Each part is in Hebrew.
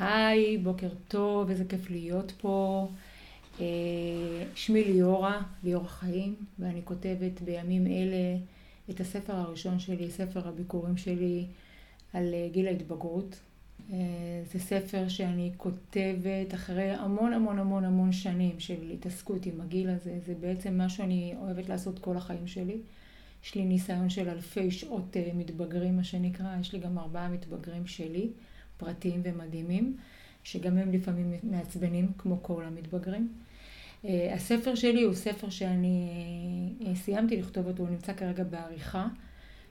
היי, בוקר טוב, איזה כיף להיות פה. שמי ליאורה, ליאורה חיים, ואני כותבת בימים אלה את הספר הראשון שלי, ספר הביקורים שלי על גיל ההתבגרות. זה ספר שאני כותבת אחרי המון המון המון המון שנים של התעסקות עם הגיל הזה. זה בעצם מה שאני אוהבת לעשות כל החיים שלי. יש לי ניסיון של אלפי שעות מתבגרים, מה שנקרא. יש לי גם 4 מתבגרים שלי, פרטיים ומדהימים, שגם הם לפעמים מעצבנים כמו כל המתבגרים. הספר שלי הוא ספר שאני סיימתי לכתוב אותו, הוא נמצא כרגע בעריכה,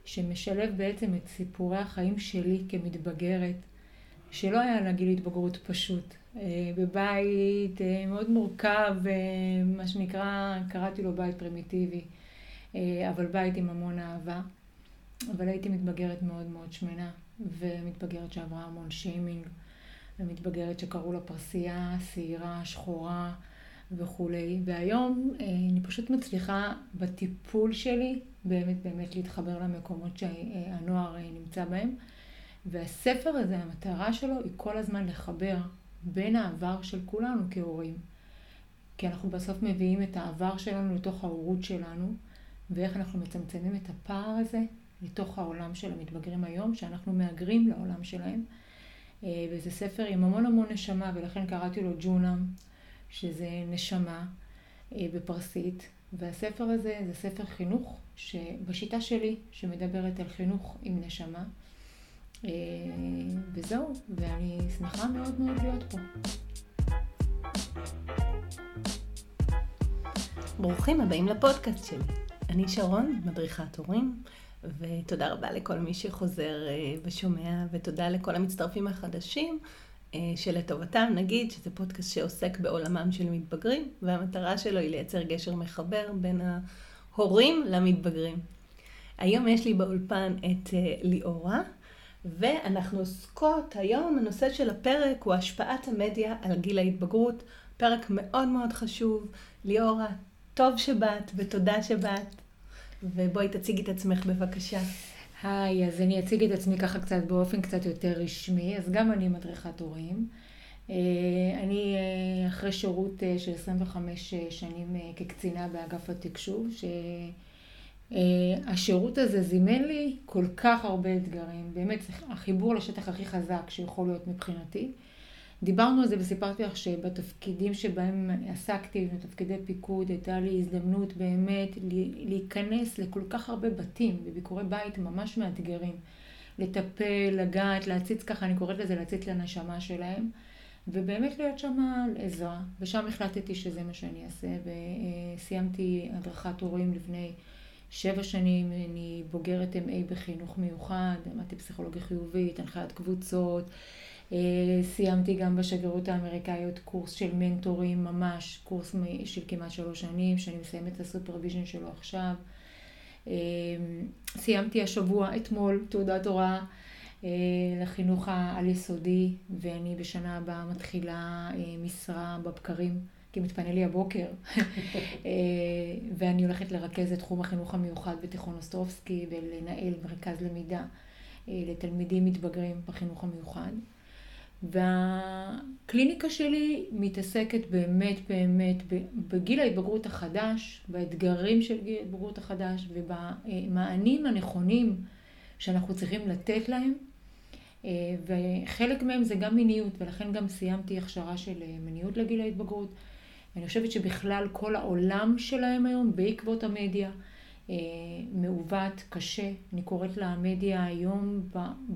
שמשלב בעצם את סיפורי החיים שלי כמתבגרת, שלא היה להגיל התבגרות פשוט. בבית מאוד מורכב, מה שנקרא, קראתי לו בית פרימיטיבי, אבל בית עם המון אהבה. אבל הייתי מתבגרת מאוד מאוד שמנה, ומתבגרת שעברה המון שיימינג, ומתבגרת שקראו לה פרסייה, סעירה, שחורה וכו'. והיום אני פשוט מצליחה בטיפול שלי באמת באמת להתחבר למקומות שהנוער נמצא בהם. והספר הזה, המטרה שלו היא כל הזמן לחבר בין העבר של כולנו כהורים. כי אנחנו בסוף מביאים את העבר שלנו לתוך ההורות שלנו, ואיך אנחנו מצמצמים את הפער הזה לתוך העולם של המתבגרים היום, שאנחנו מאגרים לעולם שלהם. וזה ספר עם המון המון נשמה, ולכן קראתי לו ג'ונם, שזה נשמה בפרסית. והספר הזה זה ספר חינוך, שבשיטה שלי, שמדברת על חינוך עם נשמה. וזהו, ואני שמחה מאוד מאוד להיות פה. ברוכים הבאים לפודקאסט שלי. אני שרון, מדריכת הורים, ותודה רבה לכל מי שחוזר ושומע, ותודה לכל המצטרפים החדשים, שלטובתם נגיד שזה פודקאסט שעוסק בעולמם של מתבגרים, והמטרה שלו היא לייצר גשר מחבר בין ההורים למתבגרים. היום יש לי באולפן את ליאורה, ואנחנו עוסקות היום, הנושא של הפרק הוא השפעת המדיה על גיל ההתבגרות, פרק מאוד מאוד חשוב. ליאורה, טוב שבאת ותודה שבאת, ובואי תציג את עצמך בבקשה. היי, אז אני אציג את עצמי ככה קצת באופן קצת יותר רשמי. אז גם אני מדריכת הורים. אני אחרי שירות של 25 שנים כקצינה באגף התקשוב, שהשירות הזה זימן לי כל כך הרבה אתגרים. באמת החיבור לשטח הכי חזק שיכול להיות מבחינתי. דיברנו על זה וסיפרתי לך שבתפקידים שבהם עסקתי, בתפקידי פיקוד, הייתה לי הזדמנות באמת להיכנס לכל כך הרבה בתים, בביקורי בית ממש מאתגרים, לטפל, לגעת, להציץ, ככה אני קוראת לזה, להציץ לנשמה שלהם, ובאמת להיות שם על עזרה, ושם החלטתי שזה מה שאני אעשה, וסיימתי הדרכת הורים לפני 7 שנים, אני בוגרת MA בחינוך מיוחד, למדתי פסיכולוגיה חיובית, הנחיית קבוצות, סיימתי גם בשגרירות האמריקאיות קורס של מנטורים, ממש קורס של כמעט 3 שנים, שאני מסיימת את הסופרוויז'ן שלו עכשיו. סיימתי השבוע, אתמול, תעודת הוראה לחינוך העל יסודי, ואני בשנה הבאה מתחילה משרה בבקרים, כי מתפנה לי הבוקר, ואני הולכת לרכז את תחום החינוך המיוחד בתיכון אוסטרובסקי, ולנהל מרכז למידה לתלמידים מתבגרים בחינוך המיוחד. והקליניקה שלי מתעסקת באמת באמת בגיל ההתבגרות החדש, באתגרים של גיל ההתבגרות החדש ובמענים הנכונים שאנחנו צריכים לתת להם, וחלק מהם זה גם מיניות, ולכן גם סיימתי הכשרה של מיניות לגיל ההתבגרות. אני חושבת שבכלל כל העולם שלהם היום בעקבות המדיה מעוות, קשה. אני קוראת לה המדיה היום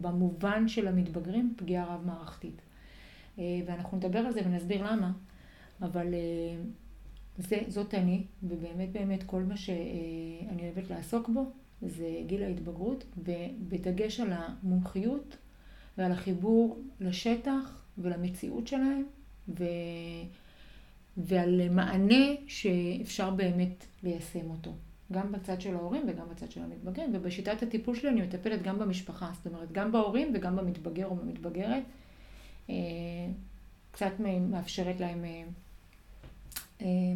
במובן של המתבגרים פגיעה רב מערכתית. ואנחנו נדבר על זה ונסביר למה. אבל זאת אני, ובאמת באמת כל מה שאני אוהבת לעסוק בו זה גיל ההתבגרות, ובדגש על המומחיות ועל החיבור לשטח ולמציאות שלהם, ועל מענה שאפשר באמת ליישם אותו. גם בצד של ההורים וגם בצד של המתבגרים, ובשיטת הטיפול שלי אני מטפלת גם במשפחה, זאת אומרת, גם בהורים וגם במתבגר או במתבגרת, קצת מאפשרת להם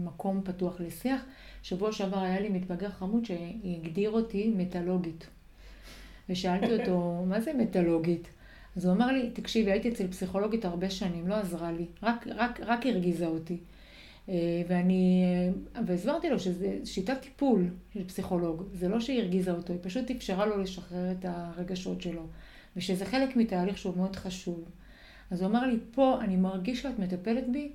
מקום פתוח לשיח. שבוע שעבר היה לי מתבגר חמוד שהגדיר אותי מטלוגית, ושאלתי אותו, מה זה מטלוגית? אז הוא אמר לי, תקשיבי, הייתי אצל פסיכולוגית הרבה שנים, לא עזרה לי, רק הרגיזה אותי. והסברתי לו שזה שיטת טיפול של פסיכולוג, זה לא שהיא הרגיזה אותו, היא פשוט אפשרה לו לשחרר את הרגשות שלו, ושזה חלק מתהליך שהוא מאוד חשוב. אז הוא אמר לי, פה אני מרגיש שאת מטפלת בי,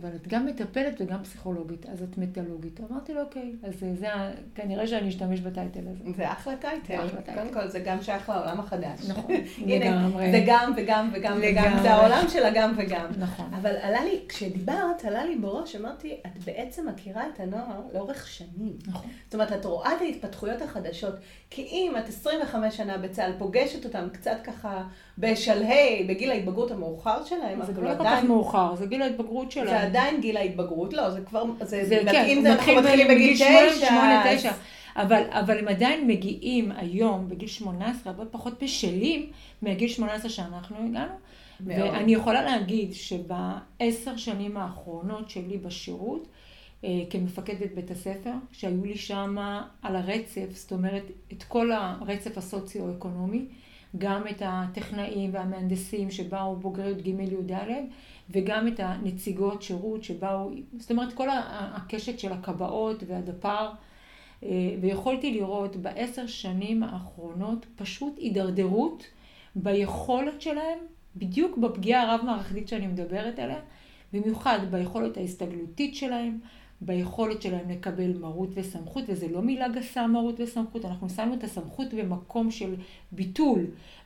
אבל את גם מטפלת וגם פסיכולוגית, אז את מטלוגית. אמרתי לו, אוקיי, אז זה, כנראה שאני אשתמש בטייטל הזה. זה אחלה טייטל. קודם כל, זה גם שייך לעולם החדש. נכון. לגמרי. זה גם וגם וגם וגם. זה העולם של הגם וגם. נכון. אבל עלה לי, כשדיברת, עלה לי בראש, אמרתי, את בעצם מכירה את הנוער לאורך שנים. נכון. זאת אומרת, את רואה את ההתפתחויות החדשות, כי אם את 25 שנה בצהל פוגשת אותם קצת ככה בשלהי, בגיל ההתבגרות המאוחר שלהם, זה לא כל כך מאוחר, זה גיל ההתבגרות שלהם. זה עדיין גיל ההתבגרות, לא, זה כבר, אם זה אנחנו מתחילים בגיל 8-9. אבל הם עדיין מגיעים היום בגיל 18, אבל פחות בשלים מהגיל 18 שאנחנו הגענו. ואני יכולה להגיד שב10 שנים האחרונות שלי בשירות, כמפקדת בית הספר, שהיו לי שם על הרצף, זאת אומרת, את כל הרצף הסוציו-אקונומי, גם את הטכנאים והמהנדסים שבאו בוגריות ג' י' ד', וגם את הנציגות שירות שבאו, זאת אומרת, כל הקשת של הקבעות והדפר, ויכולתי לראות ב10 שנים האחרונות פשוט הידרדרות ביכולת שלהם, בדיוק בפגיעה הרב-מערכתית שאני מדברת עליה, במיוחד ביכולת ההסתגלותית שלהם, ביכולת שלהם לקבל מרות וסמכות, וזה לא מילה גסה, מרות וסמכות, אנחנו שמנו את הסמכות במקום של ביטול,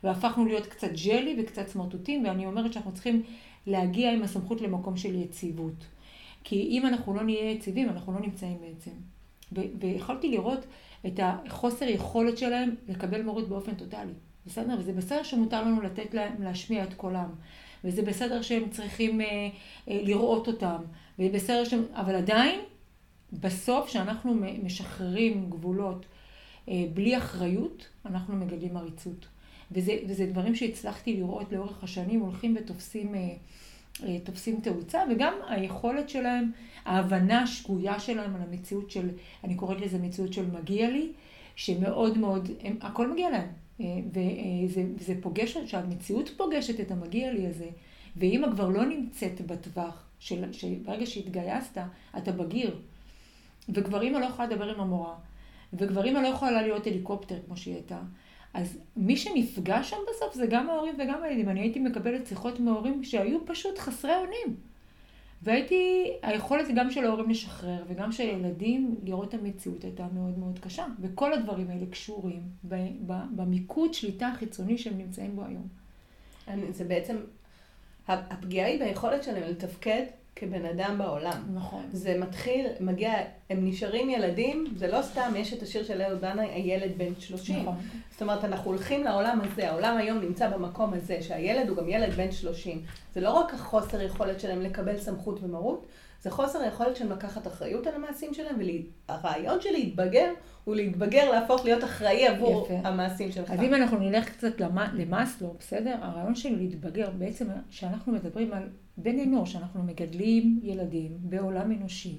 והפכנו להיות קצת ג'לי וקצת סמרטוטים, ואני אומרת שאנחנו צריכים להגיע עם הסמכות למקום של יציבות. כי אם אנחנו לא נהיה יציבים, אנחנו לא נמצאים בעצם. ויכולתי לראות את החוסר יכולת שלהם לקבל מרות באופן טוטלי. בסדר? וזה בסדר שמותר לנו לתת להם להשמיע את קולם. וזה בסדר שהם צריכים לראות אותם. ובסדר שהם... אבל עדיין, בסוף שאנחנו משחררים גבולות בלי אחריות, אנחנו מגלים עריצות. וזה דברים שהצלחתי לראות לאורך השנים, הולכים ותופסים תאוצה, וגם היכולת שלהם, ההבנה השגויה שלהם על המציאות של, אני קוראת לזה מציאות של מגיע לי, שמאוד מאוד, הכל מגיע להם. וזה פוגש, שהמציאות פוגשת את המגיע לי הזה, ואמא כבר לא נמצאת בטווח, שברגע שהתגייסת, אתה בגיר, וכבר אמא לא יכולה לדבר עם המורה, וכבר אמא לא יכולה להיות הליקופטר כמו שהיא הייתה, אז מי שנפגע שם בסוף זה גם ההורים וגם הילדים. אני הייתי מקבלת שיחות מההורים שהיו פשוט חסרי אונים. והייתי, היכולת גם של ההורים לשחרר וגם של ילדים לראות המציאות הייתה מאוד מאוד קשה. וכל הדברים האלה קשורים במיקוד שליטה החיצוני שהם נמצאים בו היום. זה בעצם, הפגיעה היא ביכולת שלהם לתפקד כבן אדם בעולם. נכון. זה מתחיל, מגיע, הם נשארים ילדים, זה לא סתם, יש את השיר של לאה דנה, הילד בן 30. נכון. זאת אומרת, אנחנו הולכים לעולם הזה, העולם היום נמצא במקום הזה, שהילד הוא גם ילד בן 30. זה לא רק החוסר יכולת שלהם לקבל סמכות ומרות, זה חוסר יכולת שלהם לקחת אחריות על המעשים שלהם, והרעיון של להתבגר הוא להתבגר, להפוך להיות אחראי עבור יפה. המעשים שלך. אז אם אנחנו נלך קצת למאסלו, בסדר? הרעיון של להתבגר בעצם, שאנחנו מדברים על בן אנוש, שאנחנו מגדלים ילדים בעולם אנושי,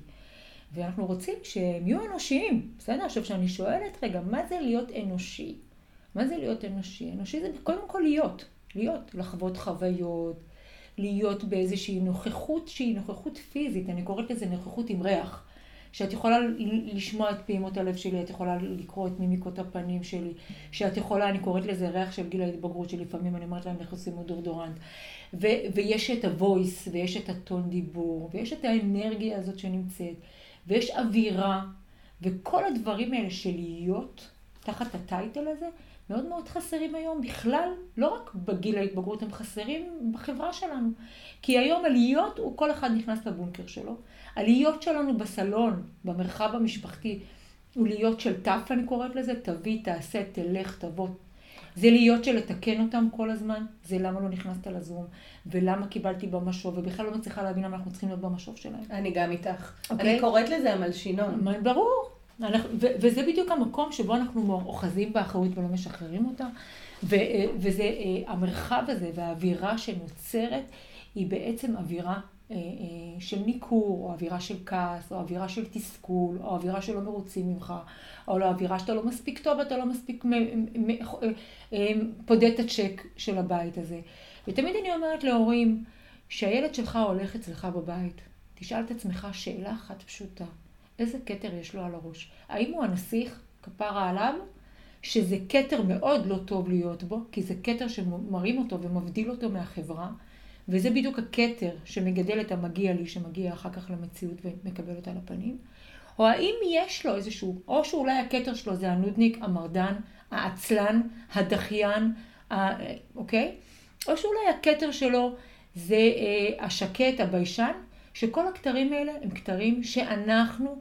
ואנחנו רוצים שהם יהיו אנושיים, בסדר? עכשיו שאני שואלת, רגע, מה זה להיות אנושי? מה זה להיות אנושי? אנושי זה קודם כל להיות, לחוות חוויות, להיות באיזושהי נוכחות שהיא נוכחות פיזית, אני קוראת לזה נוכחות עם ריח, שאת יכולה לשמוע את פעימות הלב שלי, את יכולה לקרוא את מימיקות הפנים שלי, שאת יכולה, אני קוראת לזה ריח של גיל ההתבגרות, שלפעמים אני אומרת להם איך עושים דורדורנט, ויש את הוויס, ויש את הטון דיבור, ויש את האנרגיה הזאת שנמצאת, ויש אווירה, וכל הדברים האלה של להיות תחת הטייטל הזה, מאוד מאוד חסרים היום בכלל, לא רק בגיל ההתבגרות, הם חסרים בחברה שלנו. כי היום עליות, כל אחד נכנס לבונקר שלו. עליות שלנו בסלון, במרחב המשפחתי, עליות של תף, אני קוראת לזה, תביא, תעשה, תלך, תבוא. זה להיות של לתקן אותם כל הזמן, זה למה לא נכנסת לזום, ולמה קיבלתי במשוב, ובכלל לא מצליחה להבין למה אנחנו צריכים להיות במשוב שלהם. אני גם איתך. אני קוראת לזה המלשינון. ברור. וזה בדיוק המקום שבו אנחנו אוחזים באחריות ולא משחררים אותה, וזה המרחב הזה והאווירה שנוצרת היא בעצם אווירה של ניקור, או אווירה של כעס, או אווירה של תסכול, או אווירה שלא מרוצים ממך, או אווירה שאתה לא מספיק טוב, אתה לא מספיק פודה את הצ'ק של הבית הזה. ותמיד אני אומרת להורים, שהילד שלך הולך אצלך בבית, תשאל את עצמך שאלה אחת פשוטה, איזה קטר יש לו על הראש? האם הוא הנסיך, כפרה עליו, שזה קטר מאוד לא טוב להיות בו, כי זה קטר שמרים אותו ומבדיל אותו מהחברה, וזה בדיוק הקטר שמגדל את המגיע לי, שמגיע אחר כך למציאות ומקבל אותה לפנים. או האם יש לו איזשהו, או שאולי הקטר שלו זה הנודניק, המרדן, העצלן, הדחיין, אוקיי? או שאולי הקטר שלו זה השקט, הביישן, שכל הכתרים האלה הם כתרים שאנחנו,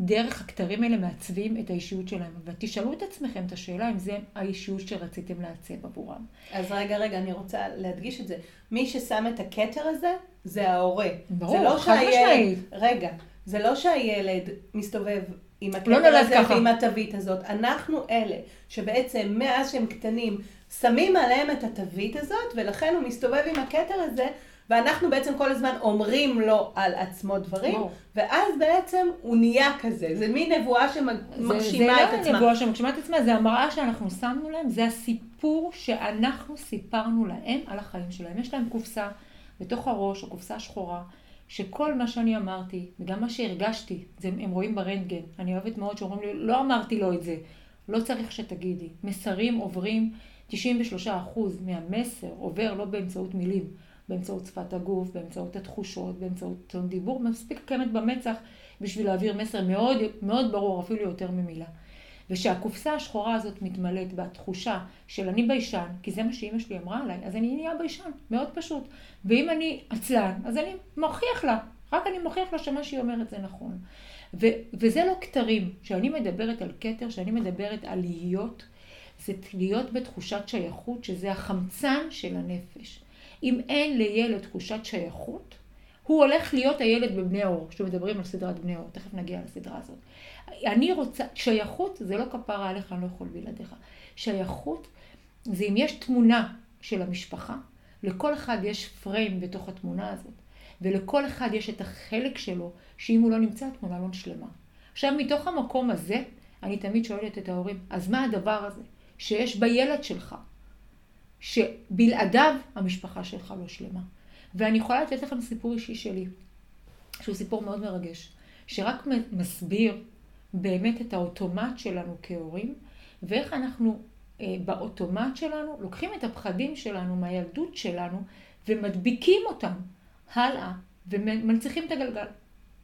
דרך הכתרים האלה מעצבים את האישיות שלהם. ותשאלו את עצמכם את השאלה אם זה האישיות שרציתם לעצב עבורם. אז רגע, אני רוצה להדגיש את זה. מי ששם את הכתר הזה, זה ההורה. ברור, זה לא שהילד, רגע, זה לא שהילד מסתובב עם הכתר הזה ועם התווית הזאת. אנחנו אלה שבעצם מאז שהם קטנים שמים עליהם את התווית הזאת, ולכן הוא מסתובב עם הכתר הזה, ואנחנו בעצם כל הזמן אומרים לו על עצמו דברים, ואז בעצם הוא נהיה כזה. זה מין נבואה שמגשימה את עצמה. זה לא נבואה שמגשימה את עצמה, זה המראה שאנחנו שמנו להם, זה הסיפור שאנחנו סיפרנו להם על החיים שלהם. יש להם קופסה בתוך הראש, או קופסה שחורה, שכל מה שאני אמרתי, וגם מה שהרגשתי, הם רואים ברנטגן. אני אוהבת מאוד שאומרים לי, לא אמרתי לו את זה, לא צריך שתגידי. מסרים עוברים, 93% מהמסר עובר לא באמצעות מילים. באמצעות שפת הגוף, באמצעות התחושות, באמצעות דיבור, מספיק קמת במצח בשביל להעביר מסר מאוד, מאוד ברור, אפילו יותר ממילה. ושהקופסה השחורה הזאת מתמלאת בתחושה של אני ביישן, כי זה מה שאמא שלי אמרה עליי, אז אני נהיה ביישן, מאוד פשוט. ואם אני עצלן, אז אני מוכיח לה, רק אני מוכיח לה שמה שהיא אומרת זה נכון. וזה לא כתרים, שאני מדברת על כתר, שאני מדברת על להיות, זה להיות בתחושת שייכות, שזה החמצן של הנפש. אם אין לילד תחושת שייכות, הוא הולך להיות הילד בבני אור, שמדברים על סדרת בני אור, תכף נגיע לסדרה הזאת. אני רוצה, שייכות זה לא כפרה עליך, אני לא יכול בלעדיך. שייכות זה אם יש תמונה של המשפחה, לכל אחד יש פריים בתוך התמונה הזאת, ולכל אחד יש את החלק שלו, שאם הוא לא נמצא, התמונה לא נשלמה. עכשיו, מתוך המקום הזה, אני תמיד שואלת את ההורים, אז מה הדבר הזה שיש בילד שלך? שבלעדיו המשפחה שלך לא שלמה. ואני יכולה לתת לכם סיפור אישי שלי, שהוא סיפור מאוד מרגש, שרק מסביר באמת את האוטומט שלנו כהורים, ואיך אנחנו באוטומט שלנו לוקחים את הפחדים שלנו מהילדות שלנו, ומדביקים אותם הלאה, ומנציחים את הגלגל.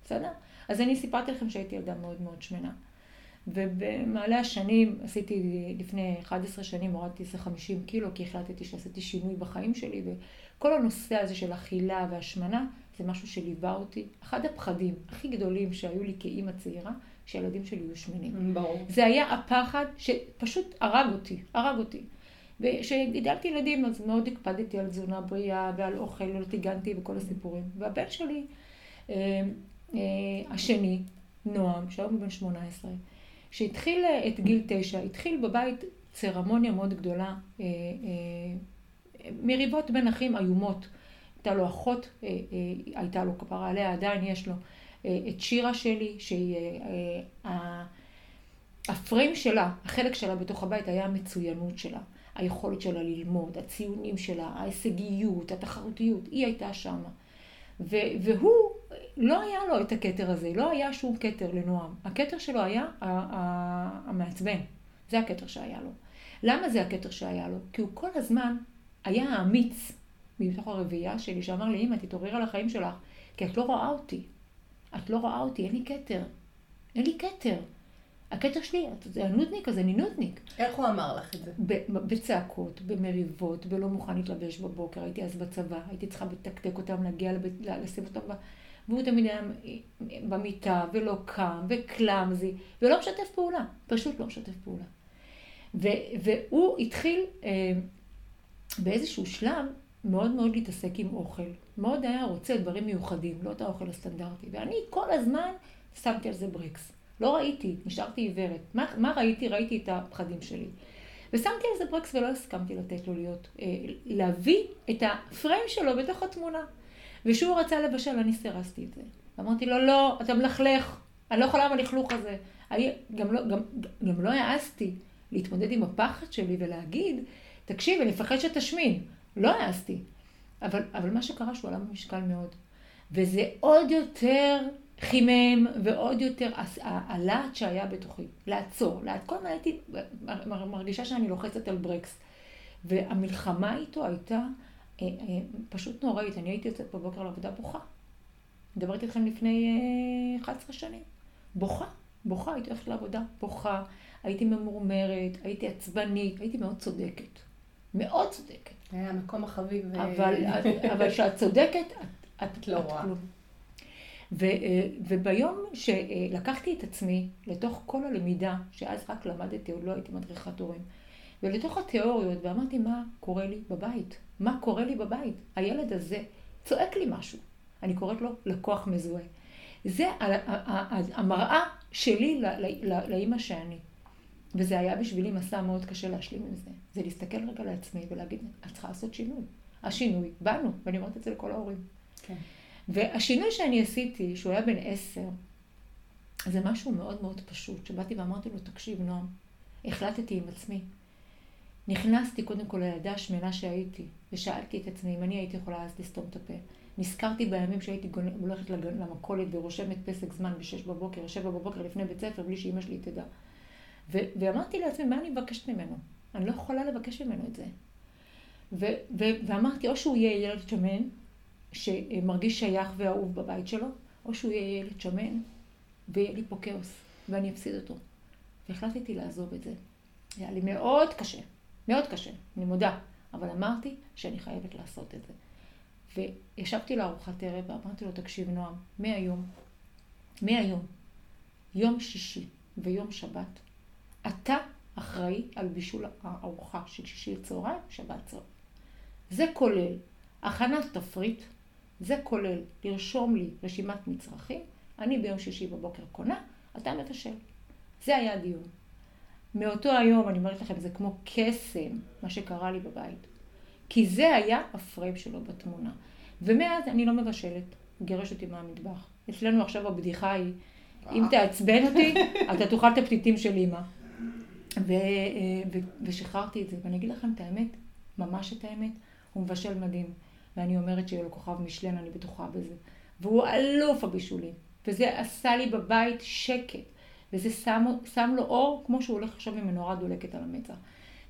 בסדר? אז אני סיפרתי לכם שהייתי ילדה מאוד מאוד שמנה. ובמעלה השנים, עשיתי לפני 11 שנים, הורדתי 50 קילו, כי החלטתי שעשיתי שינוי בחיים שלי, וכל הנושא הזה של אכילה והשמנה, זה משהו שליבה אותי. אחד הפחדים הכי גדולים שהיו לי כאימא צעירה, שהילדים שלי היו שמנים. ברור. זה היה הפחד שפשוט הרג אותי. וכשגידלתי ילדים, אז מאוד הקפדתי על תזונה בריאה, ועל אוכל, לא טיגנתי וכל הסיפורים. והבן שלי, השני, נועם, שהיום הוא בן 18, שהתחיל את גיל 9, התחיל בבית צרמוניה מאוד גדולה, מריבות בין אחים איומות. הייתה לו אחות, הייתה לו כפרה עליה, עדיין יש לו את שירה שלי, שהפריים שלה, החלק שלה בתוך הבית היה המצוינות שלה, היכולת שלה ללמוד, הציונים שלה, ההישגיות, התחרותיות, היא הייתה שמה. והוא לא היה לו את הכתר הזה, לא היה שום כתר לנועם. הכתר שלו היה המעצבן, זה הכתר שהיה לו. למה זה הכתר שהיה לו? כי הוא כל הזמן היה האמיץ מתוך הרביעה שלי, שאמר לי, אמא, תתעורר על החיים שלך, כי את לא רואה אותי, אין לי כתר. הכתר שלי, זה הנודניק, אז אני נודניק. איך הוא אמר לך את זה? בצעקות, במריבות, בלא מוכן להתלבש בבוקר, הייתי אז בצבא, הייתי צריכה לתקתק אותם, להגיע לשים אותם, והוא תמיד היה במיטה, ולא קם, וקלאמזי, ולא משתף פעולה, פשוט לא משתף פעולה. והוא התחיל באיזשהו שלב מאוד מאוד להתעסק עם אוכל, מאוד היה רוצה דברים מיוחדים, לא את האוכל הסטנדרטי, ואני כל הזמן שמתי על זה ברקס. לא ראיתי, נשארתי עיוורת. מה ראיתי? ראיתי את הפחדים שלי. ושמתי על זה ברקס ולא הסכמתי לתת לו להביא את הפריים שלו בתוך התמונה. ושהוא רצה לבשל, אני סירסתי את זה. אמרתי לו, לא, אתה מלכלך, אני לא יכולה עם הלכלוך הזה. גם לא העזתי להתמודד עם הפחד שלי ולהגיד, תקשיב, אני מפחד שתשמין. לא העזתי. אבל מה שקרה שהוא עלה במשקל מאוד. וזה עוד יותר חימם ועוד יותר הלהט שהיה בתוכי. לעצור, כל מה הייתי מרגישה שאני לוחצת על ברקס. והמלחמה איתו הייתה פשוט נוראית. אני הייתי יוצאת בבוקר לעבודה בוכה. מדברתי אתכם לפני 11 שנים. בוכה, הייתי הולכת לעבודה, בוכה. הייתי ממורמרת, הייתי עצבנית, הייתי מאוד צודקת. מאוד צודקת. היה המקום החביב. אבל כשאת צודקת, את לא רואה. וביום שלקחתי את עצמי לתוך כל הלמידה, שאז רק למדתי, עוד לא הייתי מדריכת הורים, ולתוך התיאוריות, ואמרתי, מה קורה לי בבית? הילד הזה צועק לי משהו. אני קוראת לו לקוח מזוהה. זה המראה שלי לאמא שאני. וזה היה בשבילי מסע מאוד קשה להשלים עם זה. זה להסתכל רגע לעצמי ולהגיד, את צריכה לעשות שינוי. השינוי, באנו, ואני אומרת את זה לכל ההורים. כן. והשינוי שאני עשיתי, שהוא היה בן 10, זה משהו מאוד מאוד פשוט, שבאתי ואמרתי לו, תקשיב נועם, החלטתי עם עצמי. נכנסתי קודם כל לילדה השמנה שהייתי, ושאלתי את עצמי אם אני הייתי יכולה אז לסתום את הפה. נזכרתי בימים שהייתי הולכת למכולת ורושמת פסק זמן ב-6 בבוקר, 7 בבוקר לפני בית ספר, בלי שאמא שלי תדע. ואמרתי לעצמי, מה אני מבקשת ממנו? אני לא יכולה לבקש ממנו את זה. ואמרתי, או שהוא יהיה ילד שמן, שמרגיש שייך ואהוב בבית שלו, או שהוא יהיה ילד שמן, ויהיה לי פה כאוס, ואני אפסיד אותו. והחלטתי לעזוב את זה. היה לי מאוד קשה, אני מודה. אבל אמרתי שאני חייבת לעשות את זה. וישבתי לארוחת ערב ואמרתי לו, תקשיב נועם, מהיום, יום שישי ויום שבת, אתה אחראי על בישול הארוחה של שישי צהריים, שבת צהריים. זה כולל הכנת תפריט, זה כולל לרשום לי רשימת מצרכים, אני ביום שישי בבוקר קונה, אתה מתשאל. זה היה הדיון. מאותו היום, אני אומרת לכם, זה כמו קסם, מה שקרה לי בבית. כי זה היה הפריים שלו בתמונה. ומאז אני לא מבשלת, גרש אותי מהמטבח. אצלנו עכשיו הבדיחה היא, אם תעצבן אותי, אתה תאכל את הפתיתים של אמא. ושחררתי את זה, ואני אגיד לכם את האמת, ממש את האמת, הוא מבשל מדהים. ואני אומרת שיהיה לו כוכב משלן, אני בטוחה בזה. והוא אלוף הבישולים, וזה עשה לי בבית שקט. וזה שם לו אור, כמו שהוא הולך עכשיו עם מנורה דולקת על המצח.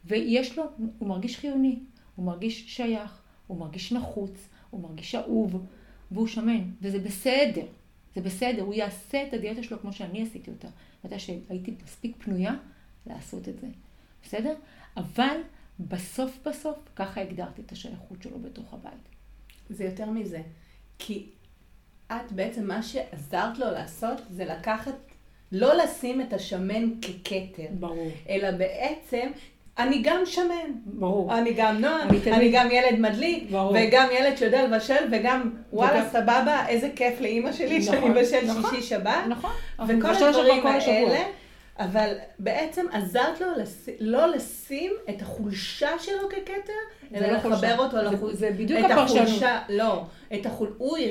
ויש לו, הוא מרגיש חיוני, הוא מרגיש שייך, הוא מרגיש נחוץ, הוא מרגיש אהוב, והוא שמן. וזה בסדר, הוא יעשה את הדיאטה שלו כמו שאני עשיתי אותה. ואתה שהייתי מספיק פנויה לעשות את זה, בסדר? אבל בסוף ככה הגדרתי את השייכות שלו בתוך הבית. זה יותר מזה, כי את בעצם מה שעזרת לו לעשות זה לקחת, לא לשים את השמן ככתר, ברור. אלא בעצם, אני גם שמן, ברור. אני גם נועם, אני גם ילד מדליק, ברור. וגם ילד שיודע לבשל, וגם וואלה סבבה, איזה כיף לאמא שלי נכון, שאני מבשל נכון, שישי שבת, נכון. וכל הדברים האלה, אבל בעצם עזרת לו לא לשים את החולשה שלו ככתר, אלא לחבר אותו לחולשה. זה בדיוק הפרשנות. לא, את החולשה.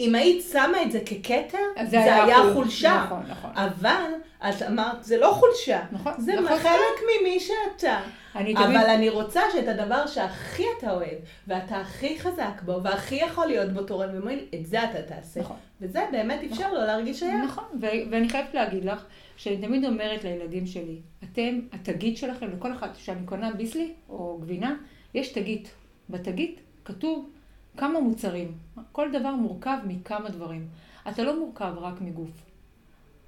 אם היית שמה את זה ככתר, זה היה חולשה. נכון, נכון. אבל את אמרת, זה לא חולשה. נכון. זה חלק ממי שאתה. אבל אני רוצה שאת הדבר שהכי אתה אוהב, ואתה הכי חזק בו, והכי יכול להיות בו תורן ומועיל, את זה אתה תעשה. נכון. וזה באמת אפשר לו להרגיש היה. נכון, ואני חייבת להגיד לך, שאני תמיד אומרת לילדים שלי, אתם, התגית שלכם, לכל אחד שאני קונה ביסלי או גבינה, יש תגית. בתגית כתוב, כמה מוצרים. כל דבר מורכב מכמה דברים. אתה לא מורכב רק מגוף.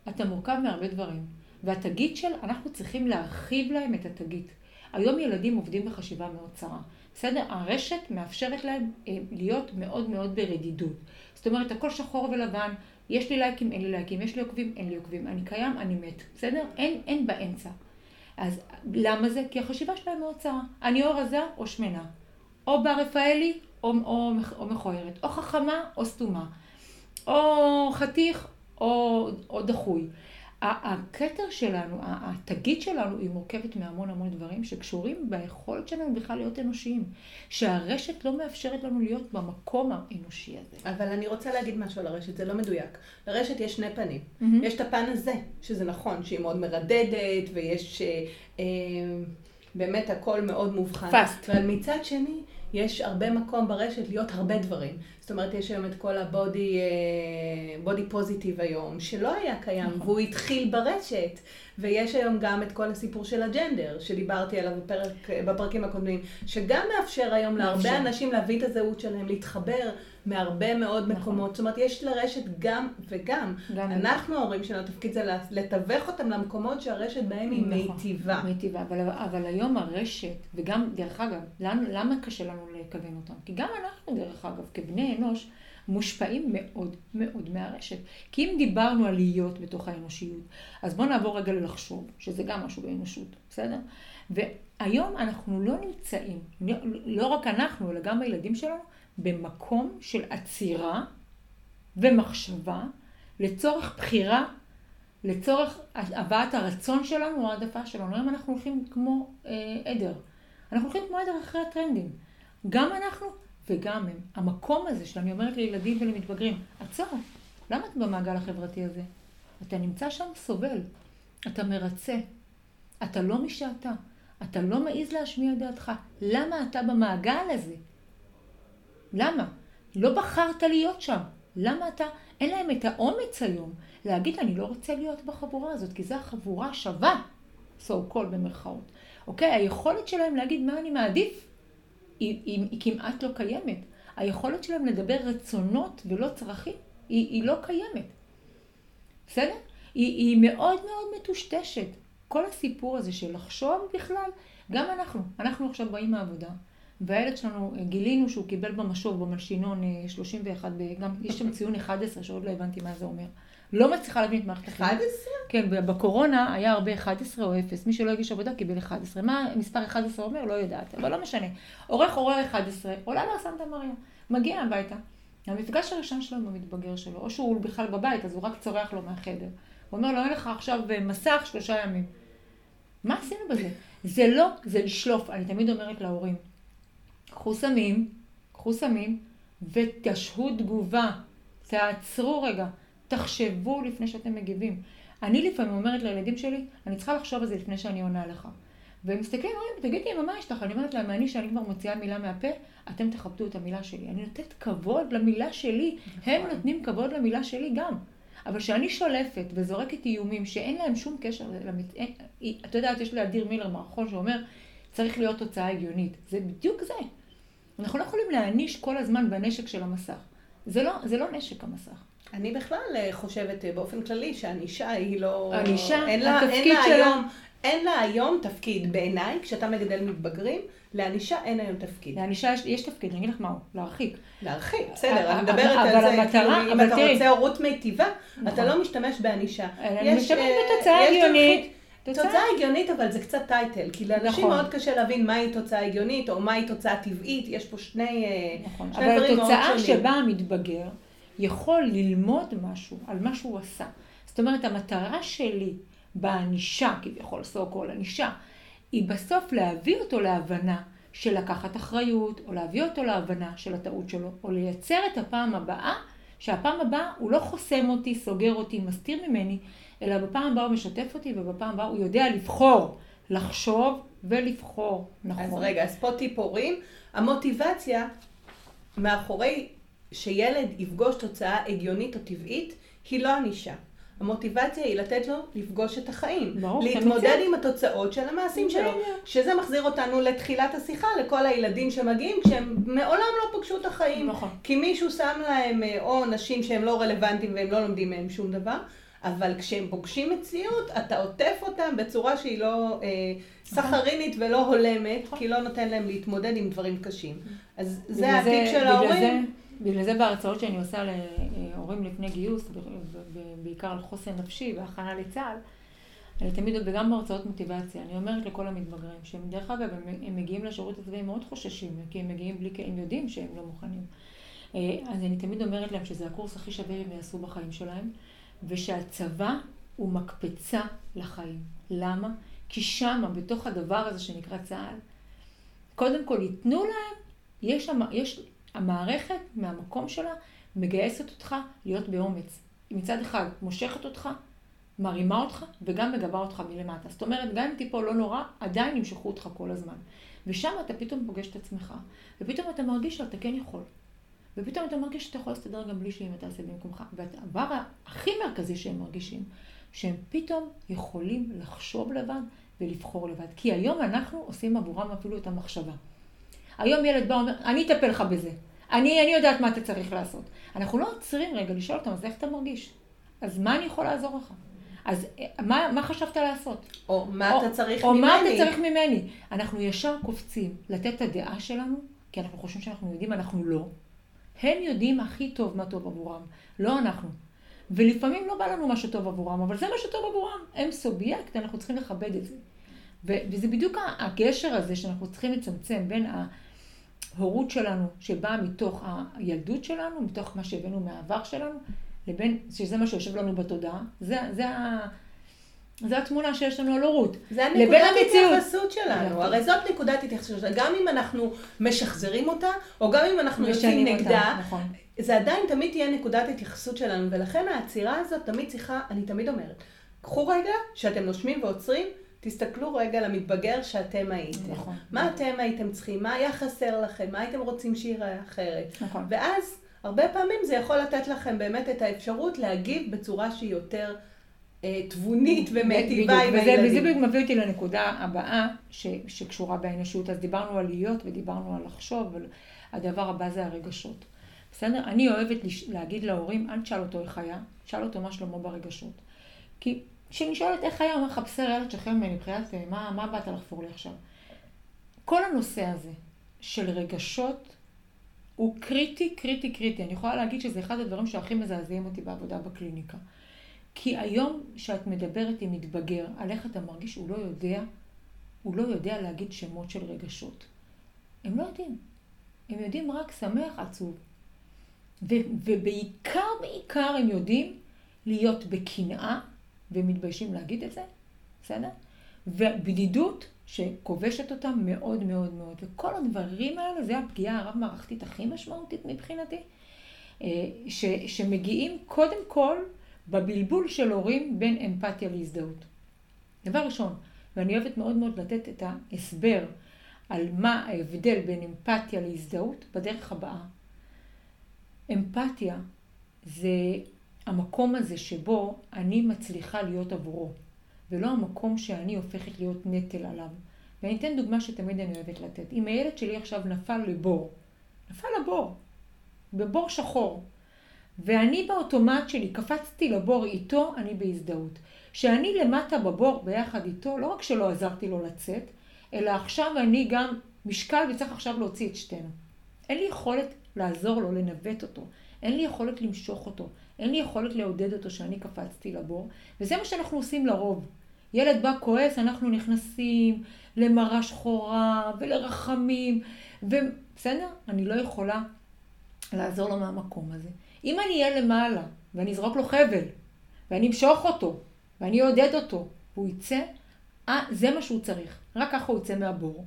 אתה מורכב מהרבה דברים. והתגית של, אנחנו צריכים להרחיב להם את התגית. היום ילדים עובדים בחשיבה מאוד צרה. בסדר? הרשת מאפשרת להם להיות מאוד מאוד ברדידות. זאת אומרת, הכל שחור ולבן. יש לי לייקים, אין לי לייקים. יש לי עוקבים, אין לי עוקבים. אני קיים, אני מת. בסדר? אין באמצע. אז למה זה? כי החשיבה שלהם מאוד צרה. אני או רזה או שמנה. או בר רפאלי, או מכוערת, או חכמה, או סתומה, או חתיך, או דחוי. הקטר שלנו, התגית שלנו, היא מורכבת מהמון המון דברים שקשורים ביכולת שלנו בכלל להיות אנושיים, שהרשת לא מאפשרת לנו להיות במקום האנושי הזה. אבל אני רוצה להגיד משהו על הרשת, זה לא מדויק. לרשת יש שני פנים. יש את הפן הזה, שזה נכון, שהיא מאוד מרדדת, ויש באמת הכל מאוד מובחן. אבל מצד שני, יש הרבה מקום ברשת להיות הרבה דברים. זאת אומרת, יש היום את כל הבודי פוזיטיב היום, שלא היה קיים, והוא התחיל ברשת. ויש היום גם את כל הסיפור של הג'נדר, שדיברתי עליו בפרקים הקודמים, שגם מאפשר היום להרבה אנשים להביא את הזהות שלהם, להתחבר מהרבה מאוד מקומות. זאת אומרת, יש לרשת גם וגם. אנחנו ההורים שלנו, התפקיד זה לתווך אותם למקומות שהרשת בהם היא מיטיבה. מיטיבה, אבל היום הרשת, וגם דרך אגב, למה קשה לנו לכוון אותם? כי גם אנחנו דרך אגב, כבני אנוש, מושפעים מאוד מאוד מהרשת. כי אם דיברנו על להיות בתוך האנושיות, אז בואו נעבור רגע ללחשוב, שזה גם משהו באנושות, בסדר? והיום אנחנו לא נמצאים, לא רק אנחנו, אלא גם הילדים שלנו, במקום של עצירה ומחשבה, לצורך בחירה, לצורך הבאת הרצון שלנו או העדפה שלנו. היום אנחנו הולכים כמו עדר. אנחנו הולכים כמו עדר אחרי הטרנדים. גם אנחנו וגם הם. המקום הזה שאני אומרת לילדים ולמתבגרים, עצור, למה את במעגל החברתי הזה? אתה נמצא שם סובל, אתה מרצה, אתה לא מי שאתה, אתה לא מעז להשמיע דעתך. למה אתה במעגל הזה? למה? לא בחרת להיות שם. למה אתה? אין להם את האומץ היום להגיד, אני לא רוצה להיות בחבורה הזאת, כי זו החבורה שווה, so called במרכאות. אוקיי? היכולת שלהם להגיד מה אני מעדיף, היא כמעט לא קיימת. היכולת שלהם לדבר רצונות ולא צרכים, היא לא קיימת. בסדר? היא מאוד מאוד מטושטשת. כל הסיפור הזה של לחשוב בכלל, גם אנחנו עכשיו באים מהעבודה, והילד שלנו גילינו שהוא קיבל במשוב, במלשינון 31, גם יש שם ציון 11, שעוד לא הבנתי מה זה אומר. לא מצליחה להבין את מערכת החינוך. 11? כן, בקורונה היה הרבה 11 או 0. מי שלא הגיש עבודה קיבל 11. מה מספר 11 אומר? לא יודעת, אבל לא משנה. עורר 11, עולה לה סנטה מריה. מגיע הביתה. המפגש הראשון שלו עם המתבגר שלו, או שהוא בכלל בבית, אז הוא רק צורח לו מהחדר. הוא אומר לו, אין לך עכשיו מסך 3 ימים. מה עשינו בזה? זה לא, זה לשלוף. אני תמיד אומרת להורים, קחו סמים, ותשהו תגובה. תעצרו רגע. תחשבו לפני שאתם מגיבים. אני לפעמים אומרת לילדים שלי, אני צריכה לחשוב על זה לפני שאני עונה לך. והם מסתכלים, תגיד לי, מה יש לך? אני אומרת להם, אני שאני כבר מוציאה מילה מהפה, אתם תכבדו את המילה שלי. אני נותנת כבוד למילה שלי. הם נותנים כבוד למילה שלי גם. אבל שאני שולפת וזורקת איומים שאין להם שום קשר, את יודעת, יש לי אדיר מילר מערכון שאומר, צריך להיות תוצאה הגיונית. זה בדיוק זה. אנחנו לא יכולים להעניש כל הזמן בנשק של המסך. זה לא נשק המסך. אני בכלל חושבת באופן כללי שהנישה היא לא... הנישה, התפקיד שלנו. אין לה היום תפקיד בעיניי, כשאתה מגדל מתבגרים, להנישה אין היום תפקיד. להנישה יש תפקיד, אני אגיד לך מהו, להרחיק. להרחיק, בסדר, אני מדברת על זה, כאילו אם אתה רוצה הורות מיטיבה, אתה לא משתמש בהנישה. אני משתמש בתוצאה הגיונית. תוצאה הגיונית, אבל זה קצת טייטל, כי לאנשים מאוד קשה להבין מהי תוצאה הגיונית, או מהי תוצאה טבעית, יש פה שני דברים מאוד שונים. יכול ללמוד משהו על מה שהוא עשה. זאת אומרת, המטרה שלי באנישה, כביכול סו-קול אנישה, היא בסוף להביא אותו להבנה של לקחת אחריות, או להביא אותו להבנה של הטעות שלו, או לייצר את הפעם הבאה, שהפעם הבאה הוא לא חוסם אותי, סוגר אותי, מסתיר ממני, אלא בפעם הבאה הוא משתף אותי, ובפעם הבאה הוא יודע לבחור, לחשוב ולבחור. נכון. אז רגע, אז פה טיפורים. המוטיבציה מאחורי... שילד יפגוש תוצאה הגיונית או טבעית, היא לא אנישה. המוטיבציה היא לתת לו לפגוש את החיים. להתמודד עם התוצאות של המעשים שלו. שזה מחזיר אותנו לתחילת השיחה, לכל הילדים שמגיעים, כשהם מעולם לא פגשו את החיים. כי מישהו שם להם, או נשים שהם לא רלוונטיים והם לא לומדים מהם שום דבר, אבל כשהם פוגשים מציאות, אתה עוטף אותם בצורה שהיא לא סחרינית ולא הולמת, כי לא נותן להם להתמודד עם דברים קשים. אז זה העתיד של ההורים. בגלל זה בהרצאות שאני עושה להורים לפני גיוס, בעיקר על חוסן נפשי והכנה לצה"ל, אני תמיד עוד וגם בהרצאות מוטיבציה, אני אומרת לכל המתבגרים, שהם דרך אגב, הם מגיעים לשירות הצבאי מאוד חוששים, כי הם מגיעים בלי, הם יודעים שהם לא מוכנים. אז אני תמיד אומרת להם שזה הקורס הכי שווה שהם יעשו בחיים שלהם, ושהצבא הוא מקפצה לחיים. למה? כי שמה, בתוך הדבר הזה שנקרא צהל, קודם כל ייתנו להם, יש המערכת מהמקום שלה, מגייסת אותך להיות באומץ. היא מצד אחד מושכת אותך, מרימה אותך, וגם מגבה אותך מלמטה. זאת אומרת, גם אם טיפול לא נורא, עדיין ימשכו אותך כל הזמן. ושם אתה פתאום פוגש את עצמך, ופתאום אתה מרגיש שאתה כן יכול. ופתאום אתה מרגיש שאתה יכול להסתדר גם בלי שאם אתה עושה במקומך. והדבר הכי מרכזי שהם מרגישים, שהם פתאום יכולים לחשוב לבד ולבחור לבד. כי היום אנחנו עושים עבורם אפילו את המחשבה. היום ילד בא ואומר, אני אטפל לך בזה. אני יודעת מה אתה צריך לעשות. אנחנו לא עוצרים רגע לשאול אותם, אז איך אתה מרגיש? אז מה אני יכול לעזור לך? אז מה חשבת לעשות? או מה אתה צריך ממני? או מה אתה צריך ממני? אנחנו ישר קופצים לתת את הדעה שלנו, כי אנחנו חושבים שאנחנו יודעים, אנחנו לא. הם יודעים הכי טוב מה טוב עבורם, לא אנחנו. ולפעמים לא בא לנו מה שטוב עבורם, אבל זה מה שטוב עבורם. הם סובייקט, אנחנו צריכים לכבד את זה. וזה בדיוק הגשר הזה שאנחנו צריכים לצמצם בין ההורות שלנו, שבאה מתוך הילדות שלנו, מתוך מה שהבאנו מהעבר שלנו, לבין, שזה מה שיושב לנו בתודעה, זה התמונה שיש לנו על הורות. זה הנקודת התייחסות שלנו, הרי זאת נקודת התייחסות שלנו, גם אם אנחנו משחזרים אותה, או גם אם אנחנו יוצאים נגדה, נכון. זה עדיין תמיד תהיה נקודת התייחסות שלנו, ולכן העצירה הזאת תמיד צריכה, אני תמיד אומרת, קחו רגע שאתם נושמים ועוצרים, תסתכלו רגע למתבגר שאתם הייתם. נכון. מה נכון. אתם הייתם צריכים, מה היה חסר לכם, מה הייתם רוצים שיראה אחרת. נכון. ואז הרבה פעמים זה יכול לתת לכם באמת את האפשרות להגיב בצורה שהיא יותר תבונית ומטיבה עם הילדים. וזה בדיוק מביא אותי לנקודה הבאה שקשורה באנושות. אז דיברנו על להיות ודיברנו על לחשוב, הדבר הבא זה הרגשות. בסדר? אני אוהבת להגיד להורים, אל תשאל אותו איך היה, תשאל אותו מה שלמה ברגשות. כי כשנשאלת איך היה, אומר לך בסדר, ילד שחרר ממני מבחינת, מה באת לחפור לי עכשיו? כל הנושא הזה של רגשות הוא קריטי, קריטי, קריטי. אני יכולה להגיד שזה אחד הדברים שהכי מזעזעים אותי בעבודה בקליניקה. כי היום שאת מדברת עם מתבגר, על איך אתה מרגיש, הוא לא יודע להגיד שמות של רגשות. הם לא יודעים. הם יודעים רק שמח, עצוב. ובעיקר הם יודעים להיות בקנאה, והם מתביישים להגיד את זה, בסדר? ובדידות שכובשת אותם מאוד מאוד מאוד. וכל הדברים האלה, זה הפגיעה הרב-מערכתית הכי משמעותית מבחינתי, שמגיעים קודם כל בבלבול של הורים בין אמפתיה להזדהות. דבר ראשון, ואני אוהבת מאוד מאוד לתת את ההסבר על מה ההבדל בין אמפתיה להזדהות בדרך הבאה. אמפתיה זה המקום הזה שבו אני מצליחה להיות עבורו, ולא המקום שאני הופכת להיות נטל עליו. ואני אתן דוגמה שתמיד אני אוהבת לתת. אם הילד שלי עכשיו נפל לבור, בבור שחור, ואני באוטומט שלי קפצתי לבור איתו, אני בהזדהות. שאני למטה בבור ביחד איתו, לא רק שלא עזרתי לו לצאת, אלא עכשיו אני גם משקל וצריך עכשיו להוציא את שתינו. אין לי יכולת לעזור לו, לנווט אותו. אין לי יכולת למשוך אותו. אין לי יכולת לעודד אותו שאני קפצתי לבור. וזה מה שאנחנו עושים לרוב. ילד בא כועס, אנחנו נכנסים למראה שחורה ולרחמים. בסדר? אני לא יכולה לעזור לו מהמקום הזה. אם אני אהיה למעלה ואני אזרוק לו חבל, ואני אמשוך אותו, ואני אעודד אותו, הוא יצא, זה מה שהוא צריך. רק ככה הוא יצא מהבור.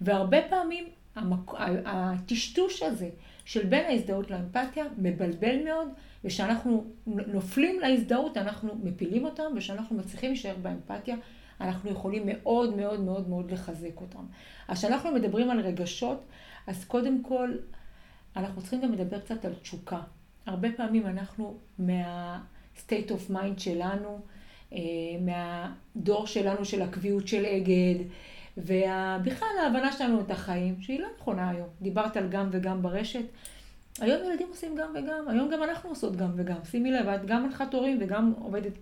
והרבה פעמים הטשטוש הזה של בין ההזדהות לאמפתיה מבלבל מאוד, ושאנחנו נופלים להזדהות, אנחנו מפילים אותם, ושאנחנו מצליחים להישאר באמפתיה, אנחנו יכולים מאוד מאוד מאוד מאוד לחזק אותם. אז כשאנחנו מדברים על רגשות, אז קודם כל, אנחנו צריכים גם לדבר קצת על תשוקה. הרבה פעמים אנחנו מה-state of mind שלנו, מהדור שלנו של הקביעות של אגד, ובכלל ההבנה שלנו את החיים, שהיא לא נכונה היום. דיברת על גם וגם ברשת. היום ילדים עושים גם וגם, היום גם אנחנו עושות גם וגם. שימי לב, את גם הלכת הורים וגם עובדת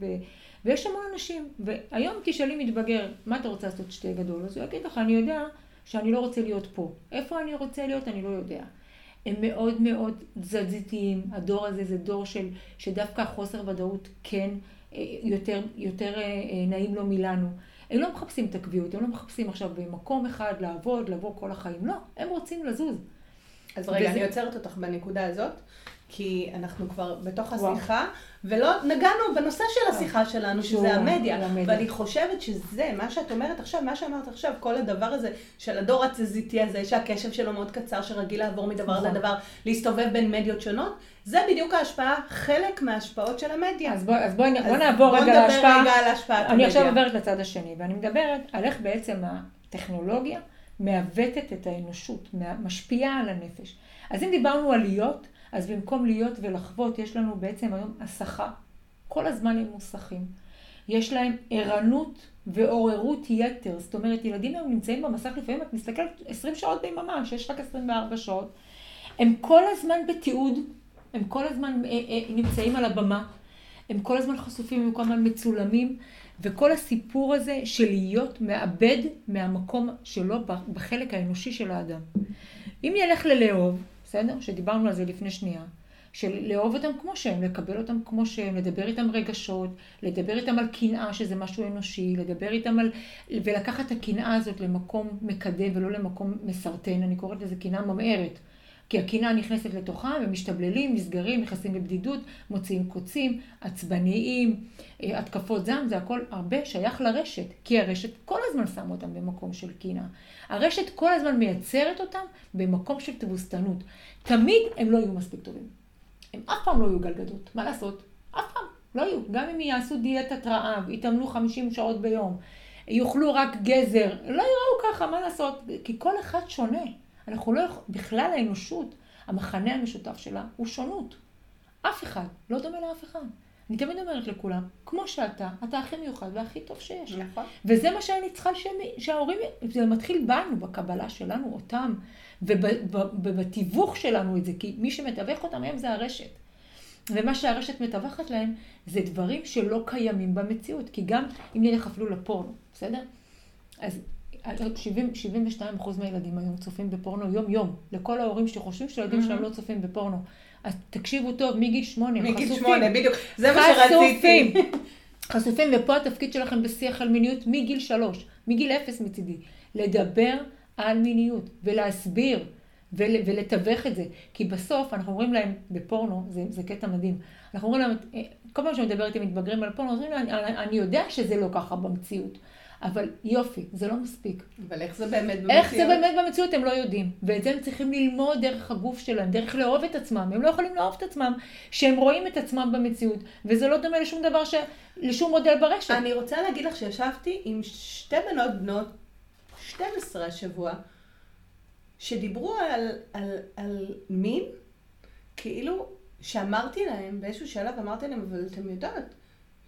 ויש המון אנשים. והיום תשאלי מתבגר, מה אתה רוצה לעשות שתי גדול? אז הוא יגיד לך, אני יודע שאני לא רוצה להיות פה. איפה אני רוצה להיות? אני לא יודע. הם מאוד מאוד זזיתיים. הדור הזה זה דור שדווקא חוסר ודאות כן יותר נעים לו מילנו. הם לא מחפשים את הקביעות, הם לא מחפשים עכשיו במקום אחד לעבוד, לבוא כל החיים. לא, הם רוצים לזוז. אז רגע, אני יוצרת אותך בנקודה הזאת, כי אנחנו כבר בתוך השיחה, ולא נגענו בנושא של השיחה שלנו, שזה המדיה. ואני חושבת שזה, מה שאת אומרת עכשיו, מה שאמרת עכשיו, כל הדבר הזה של הדור התזזיתי הזה, שהקשב שלו מאוד קצר, שרגיל לעבור מדבר לדבר, להסתובב בין מדיות שונות, זה בדיוק ההשפעה, חלק מההשפעות של המדיה. אז בואו נעבור רגע על ההשפעה. אני עכשיו עוברת לצד השני, ואני מדברת על איך בעצם הטכנולוגיה מעוותת את האנושות, משפיעה על הנפש. אז אם דיברנו על להיות, אז במקום להיות ולחוות, יש לנו בעצם היום הסחה. כל הזמן הם מוסכים. יש להם ערנות ועוררות יתר. זאת אומרת, ילדים היום נמצאים במסך, לפעמים את מסתכלת 20 שעות ביממה, שיש רק 24 שעות. הם כל הזמן בתיעוד, הם כל הזמן נמצאים על הבמה, הם כל הזמן חשופים, הם כל הזמן מצולמים, וכל הסיפור הזה של להיות מאבד מהמקום שלו בחלק האנושי של האדם. אם ילך ללאהוב, בסדר? שדיברנו על זה לפני שנייה, של לאהוב אותם כמו שהם, לקבל אותם כמו שהם, לדבר איתם רגשות, לדבר איתם על קנאה שזה משהו אנושי, לדבר איתם על, ולקחת את הקנאה הזאת למקום מקדם ולא למקום מסרטן, אני קוראת לזה קנאה ממארת, כי הקנאה נכנסת לתוכה, הם משתבללים, נסגרים, נכנסים לבדידות, מוציאים קוצים, עצבניים, התקפות זעם, זה הכל הרבה שייך לרשת, כי הרשת כל הזמן שמה אותם במקום של קנאה. הרשת כל הזמן מייצרת אותם במקום של תבוסתנות. תמיד הם לא יהיו מספיק טובים. הם אף פעם לא יהיו גלגדות. מה לעשות? אף פעם לא יהיו. גם אם יעשו דיאטת רעב, יתאמנו 50 שעות ביום, יאכלו רק גזר, לא יראו ככה, מה לעשות? כי כל אחד שונה. אנחנו לא יכול... בכלל האנושות, המחנה המשותף שלה הוא שונות. אף אחד, לא דומה לאף אחד. אני תמיד אומרת לכולם, כמו שאתה, אתה הכי מיוחד והכי טוב שיש. נכון. וזה מה שאני צריכה שההורים, זה מתחיל בנו, בקבלה שלנו אותם, ובתיווך שלנו את זה, כי מי שמתווך אותם היום זה הרשת. ומה שהרשת מתווכת להם, זה דברים שלא קיימים במציאות, כי גם אם נלך אפילו לפורנו, בסדר? אז... 72% מהילדים היום צופים בפורנו יום-יום. לכל ההורים שחושבים שהילדים שלהם לא צופים בפורנו. אז תקשיבו טוב, מגיל 8 הם חשופים. מגיל 8, בדיוק. זה מה שרציתי. חשופים, ופה התפקיד שלכם בשיח על מיניות מגיל 3, מגיל 0 מצידי. לדבר על מיניות ולהסביר ולתווך את זה. כי בסוף אנחנו אומרים להם בפורנו, זה קטע מדהים. אנחנו אומרים להם, כל פעם שמדברת עם מתבגרים על פורנו, אומרים להם, אני יודע שזה לא ככה במציאות. אבל יופי, זה לא מספיק. אבל איך זה באמת במציאות? איך זה באמת במציאות הם לא יודעים. ואת זה הם צריכים ללמוד דרך הגוף שלהם, דרך לאהוב את עצמם. הם לא יכולים לאהוב את עצמם, שהם רואים את עצמם במציאות. וזה לא דומה לשום דבר, לשום מודל ברשת. אני רוצה להגיד לך שישבתי עם שתי בנות 12 השבוע, שדיברו על מין, כאילו שאמרתי להם, באיזשהו שלב אמרתי להם, אבל אתם יודעת,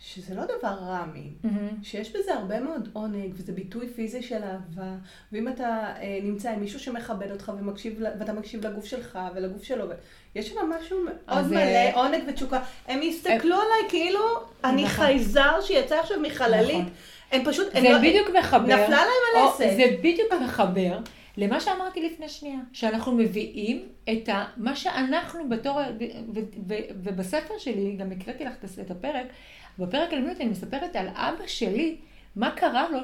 שזה לא דבר רע מין, שיש בזה הרבה מאוד עונג, וזה ביטוי פיזי של אהבה, ואם אתה נמצא עם מישהו שמכבד אותך ואתה מקשיב לגוף שלך ולגוף שלו, יש שם משהו מאוד מלא, עונג ותשוקה. הם יסתכלו עליי כאילו אני חייזר שיצא עכשיו מחללית, הם פשוט, נפלה להם על עסק. זה בדיוק מחבר למה שאמרתי לפני שנייה, שאנחנו מביאים את מה שאנחנו בתור, ובספר שלי, גם הקראתי לך את הפרק, בפרק הלמינות אני מספרת על אבא שלי, מה קרה לו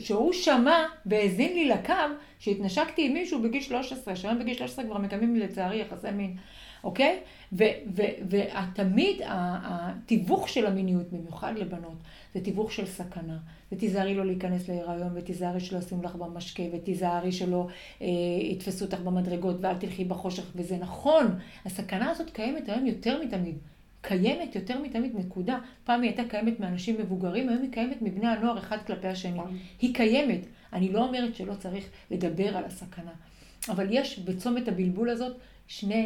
שהוא שמע והזין לי לקו, שהתנשקתי עם מישהו בגיל 13, שהיום בגיל 13 כבר מקיימים לצערי יחסי מין, אוקיי? ותמיד התיווך של המיניות, במיוחד לבנות, זה תיווך של סכנה. ותיזהרי לא להיכנס להיריון, ותיזהרי שלא עושים לך במשקה, ותיזהרי שלא יתפסו אותך במדרגות, ואל תלכי בחושך, וזה נכון. הסכנה הזאת קיימת היום יותר מתמיד. קיימת יותר מתמיד, נקודה. פעם היא הייתה קיימת מאנשים מבוגרים, היום היא קיימת מבני הנוער אחד כלפי השני. היא קיימת. אני לא אומרת שלא צריך לדבר על הסכנה. אבל יש בצומת הבלבול הזאת שני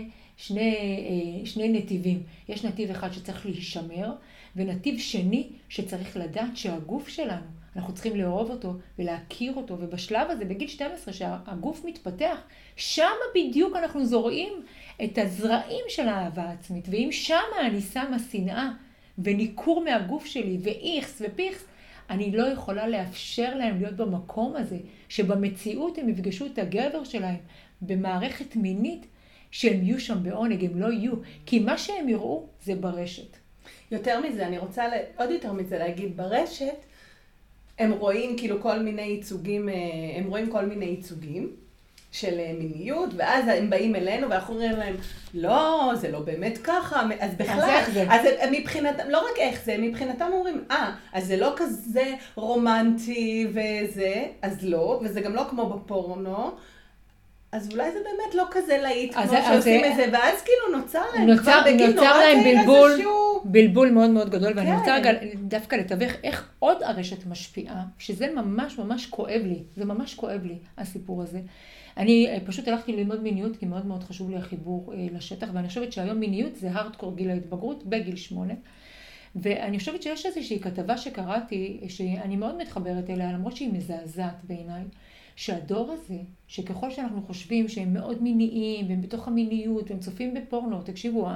נתיבים. יש נתיב אחד שצריך להישמר, ונתיב שני שצריך לדעת שהגוף שלנו, אנחנו צריכים לאהוב אותו ולהכיר אותו, ובשלב הזה, בגיל 12, שהגוף מתפתח, שם בדיוק אנחנו זורעים את הזרעים של האהבה העצמית, ואם שם אני שמה שנאה וניכור מהגוף שלי, ואיכס ופיכס, אני לא יכולה לאפשר להם להיות במקום הזה, שבמציאות הם יפגשו את הגבר שלהם, במערכת מינית, שהם יהיו שם בעונג, הם לא יהיו, כי מה שהם יראו זה ברשת. יותר מזה, אני רוצה עוד יותר מזה להגיד, ברשת, הם רואים כל מיני ייצוגים, של מיניות, ואז הם באים אלינו ואנחנו אומרים להם, לא, זה לא באמת ככה, אז בכלל, אז מבחינתם, לא רק איך זה, מבחינתם אומרים, אז זה לא כזה רומנטי וזה, אז לא, וזה גם לא כמו בפורנו, אז אולי זה באמת לא כזה להיט כמו שעושים את זה, ואז כאילו נוצר להם בלבול מאוד מאוד גדול, ואני רוצה דווקא לתווך איך עוד הרשת משפיעה, שזה ממש ממש כואב לי, זה ממש כואב לי הסיפור הזה. אני פשוט הלכתי ללמוד מיניות, כי מאוד מאוד חשוב לי החיבור לשטח, ואני חושבת שהיום מיניות זה הארדקור גיל ההתבגרות בגיל 8, ואני חושבת שיש איזושהי כתבה שקראתי, שאני מאוד מתחברת אליה, למרות שהיא מזעזעת בעיניי, שהדור הזה, שככל שאנחנו חושבים שהם מאוד מיניים, והם בתוך המיניות, והם צופים בפורנו, תקשיבו,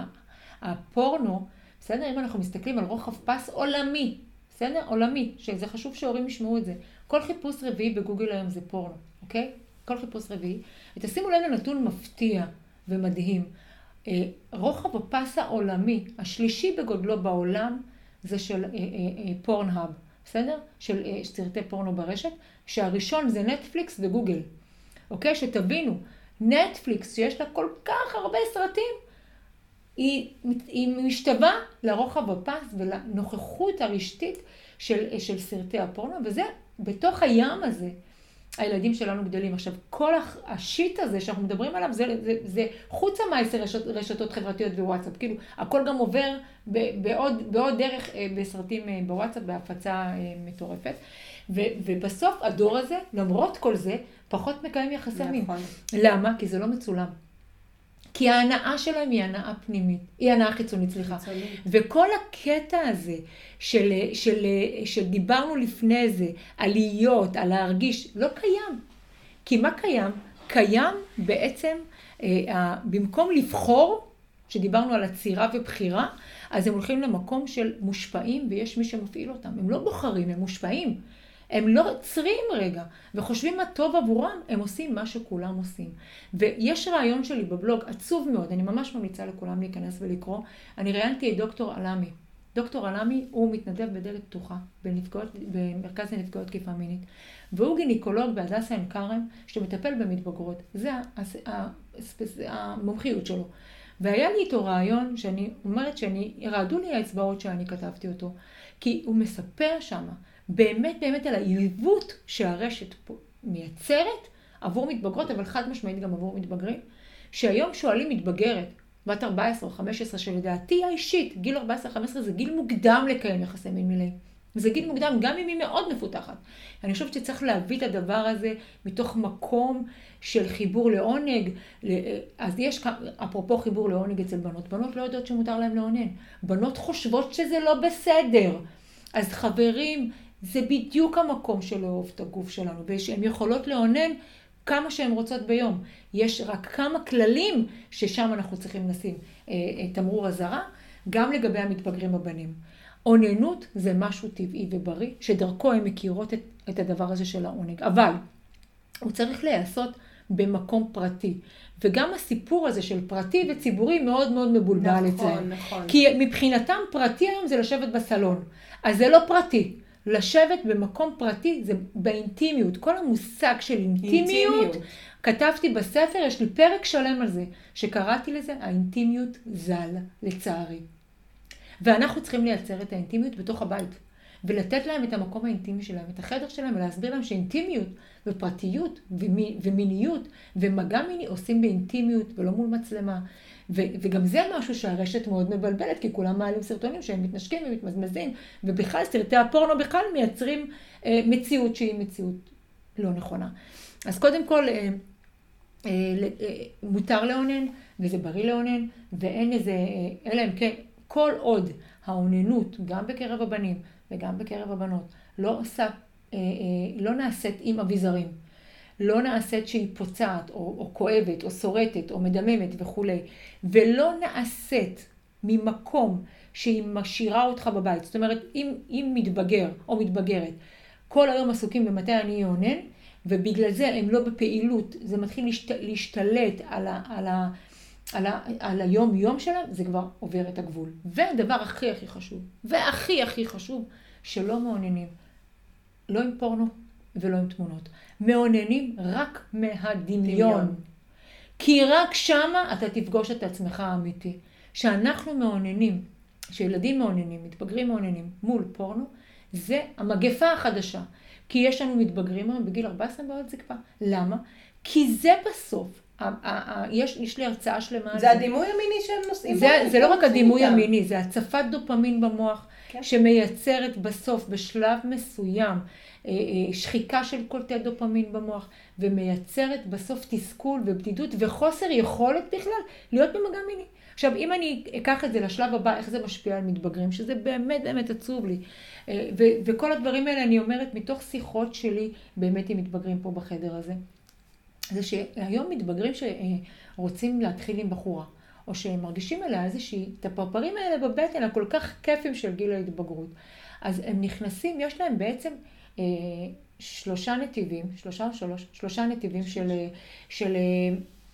הפורנו, בסדר, אם אנחנו מסתכלים על רוחב פס עולמי, בסדר? עולמי, שזה חשוב שהורים ישמעו את זה. כל חיפוש רביעי בגוגל היום זה פורנו, אוקיי? כל חיפוש רביעי. ותשימו לב לנתון מפתיע ומדהים. רוחב הפס העולמי, השלישי בגודלו בעולם, זה של פורנהאב. בסדר? של סרטי פורנו ברשת, שהראשון זה נטפליקס וגוגל. אוקיי? שתבינו, נטפליקס שיש לה כל כך הרבה סרטים, היא משתווה לרוחב הפס ולנוכחות הרשתית של סרטי הפורנו, וזה בתוך הים הזה, הילדים שלנו גדלים. עכשיו, כל השיט הזה שאנחנו מדברים עליו, זה חוץ המעשה רשתות חברתיות ווואטסאפ. כאילו, הכל גם עובר בעוד דרך בסרטים בוואטסאפ, בהפצה מטורפת. ובסוף הדור הזה, למרות כל זה, פחות מקיים יחסי מין. למה? כי זה לא מצולם. כי ההנאה שלהם היא הנאה פנימית, היא הנאה חיצונית, סליחה. וכל הקטע הזה שדיברנו לפני זה, על להיות, על להרגיש, לא קיים. כי מה קיים? קיים בעצם, במקום לבחור, שדיברנו על הצירה ובחירה, אז הם הולכים למקום של מושפעים, ויש מי שמפעיל אותם. הם לא בוחרים, הם מושפעים. הם לא עוצרים רגע, וחושבים מה טוב עבורם, הם עושים מה שכולם עושים. ויש רעיון שלי בבלוג, עצוב מאוד, אני ממש ממליצה לכולם להיכנס ולקרוא. אני ראיינתי את ד"ר אלעמי. ד"ר אלעמי הוא מתנדב בדלת פתוחה, במרכז לנפגעות תקיפה מינית. והוא גינקולוג בהדסה עין כרם, שמטפל במתבגרות. זה המומחיות שלו. והיה לי איתו רעיון שאני אומרת רעדו לי האצבעות שאני כתבתי אותו, כי הוא מספר שמה, באמת באמת על העיוות שהרשת פה מייצרת עבור מתבגרות, אבל חד משמעית גם עבור מתבגרים, שהיום שואלים מתבגרת, בת 14 או 15, שלדעתי האישית, גיל 14-15 זה גיל מוקדם לקיים יחסי מין מלאים. זה גיל מוקדם, גם אם היא מאוד מפותחת. אני חושבת שצריך להביא את הדבר הזה מתוך מקום של חיבור לעונג. אז יש, אפרופו חיבור לעונג אצל בנות, בנות לא יודעות שמותר להן לעונן. בנות חושבות שזה לא בסדר. אז חברים, זה בדיוק המקום של אהוב את הגוף שלנו, ושהן יכולות לעונן כמה שהן רוצות ביום. יש רק כמה כללים ששם אנחנו צריכים לשים תמרור אזהרה, גם לגבי המתבגרים הבנים. עוננות זה משהו טבעי ובריא, שדרכו הן מכירות את הדבר הזה של העונג. אבל הוא צריך להיעשות במקום פרטי. וגם הסיפור הזה של פרטי וציבורי מאוד מאוד מבולבל אצלם. כי מבחינתם פרטי היום זה לשבת בסלון. אז זה לא פרטי. לשבת במקום פרטי זה באינטימיות. כל המושג של אינטימיות, כתבתי בספר, יש לי פרק שלם על זה, שקראתי לזה האינטימיות ז"ל, לצערי. ואנחנו צריכים לייצר את האינטימיות בתוך הבית, ולתת להם את המקום האינטימי שלהם, את החדר שלהם, ולהסביר להם שאינטימיות ופרטיות ומיניות ומגע מיני עושים באינטימיות ולא מול מצלמה. וגם זה משהו שהרשת מאוד מבלבלת, כי כולם מעלים סרטונים שהם מתנשקים ומתמזמזים, ובכלל סרטי הפורנו בכלל מייצרים מציאות שהיא מציאות לא נכונה. אז קודם כל, מותר לעונן, וזה בריא לעונן, ואין איזה, אלא אם כן, כל עוד העוננות, גם בקרב הבנים וגם בקרב הבנות, לא נעשית עם אביזרים, לא נעשית שהיא פוצעת או כואבת או שורטת או מדממת וכו', ולא נעשית ממקום שהיא משאירה אותך בבית. זאת אומרת, אם מתבגר או מתבגרת, כל היום עסוקים במתי אני אונן, ובגלל זה הם לא בפעילות, זה מתחיל להשתלט על היום יום שלהם, זה כבר עובר את הגבול. והדבר הכי הכי חשוב, שלא מעוננים, לא עם פורנו, ולא עם תמונות. מעוננים רק מהדמיון. כי רק שמה אתה תפגוש את עצמך האמיתי. שאנחנו מעוננים, שילדים מעוננים, מתבגרים מעוננים מול פורנו, זה המגפה החדשה. כי יש לנו מתבגרים בגיל 14 בעוד זקפה. למה? כי זה בסוף. יש לי הרצאה שלמה. זה הדימוי המיני שהם נושאים. זה לא רק הדימוי המיני, זה הצפת דופמין במוח שמייצרת בסוף בשלב מסוים שחיקה של קולטי דופמין במוח ומייצרת בסוף תסכול ובדידות וחוסר יכולת בכלל להיות במגע מיני. עכשיו, אם אני אקח את זה לשלב הבא, איך זה משפיע על מתבגרים, שזה באמת באמת עצוב לי. וכל הדברים האלה אני אומרת מתוך שיחות שלי באמת עם מתבגרים פה בחדר הזה. זה שהיום מתבגרים שרוצים להתחיל עם בחורה, או שמרגישים עליה איזושהי, את הפרפרים האלה בבטן, הכל כך כיפים של גיל ההתבגרות. אז הם נכנסים, יש להם בעצם שלושה נתיבים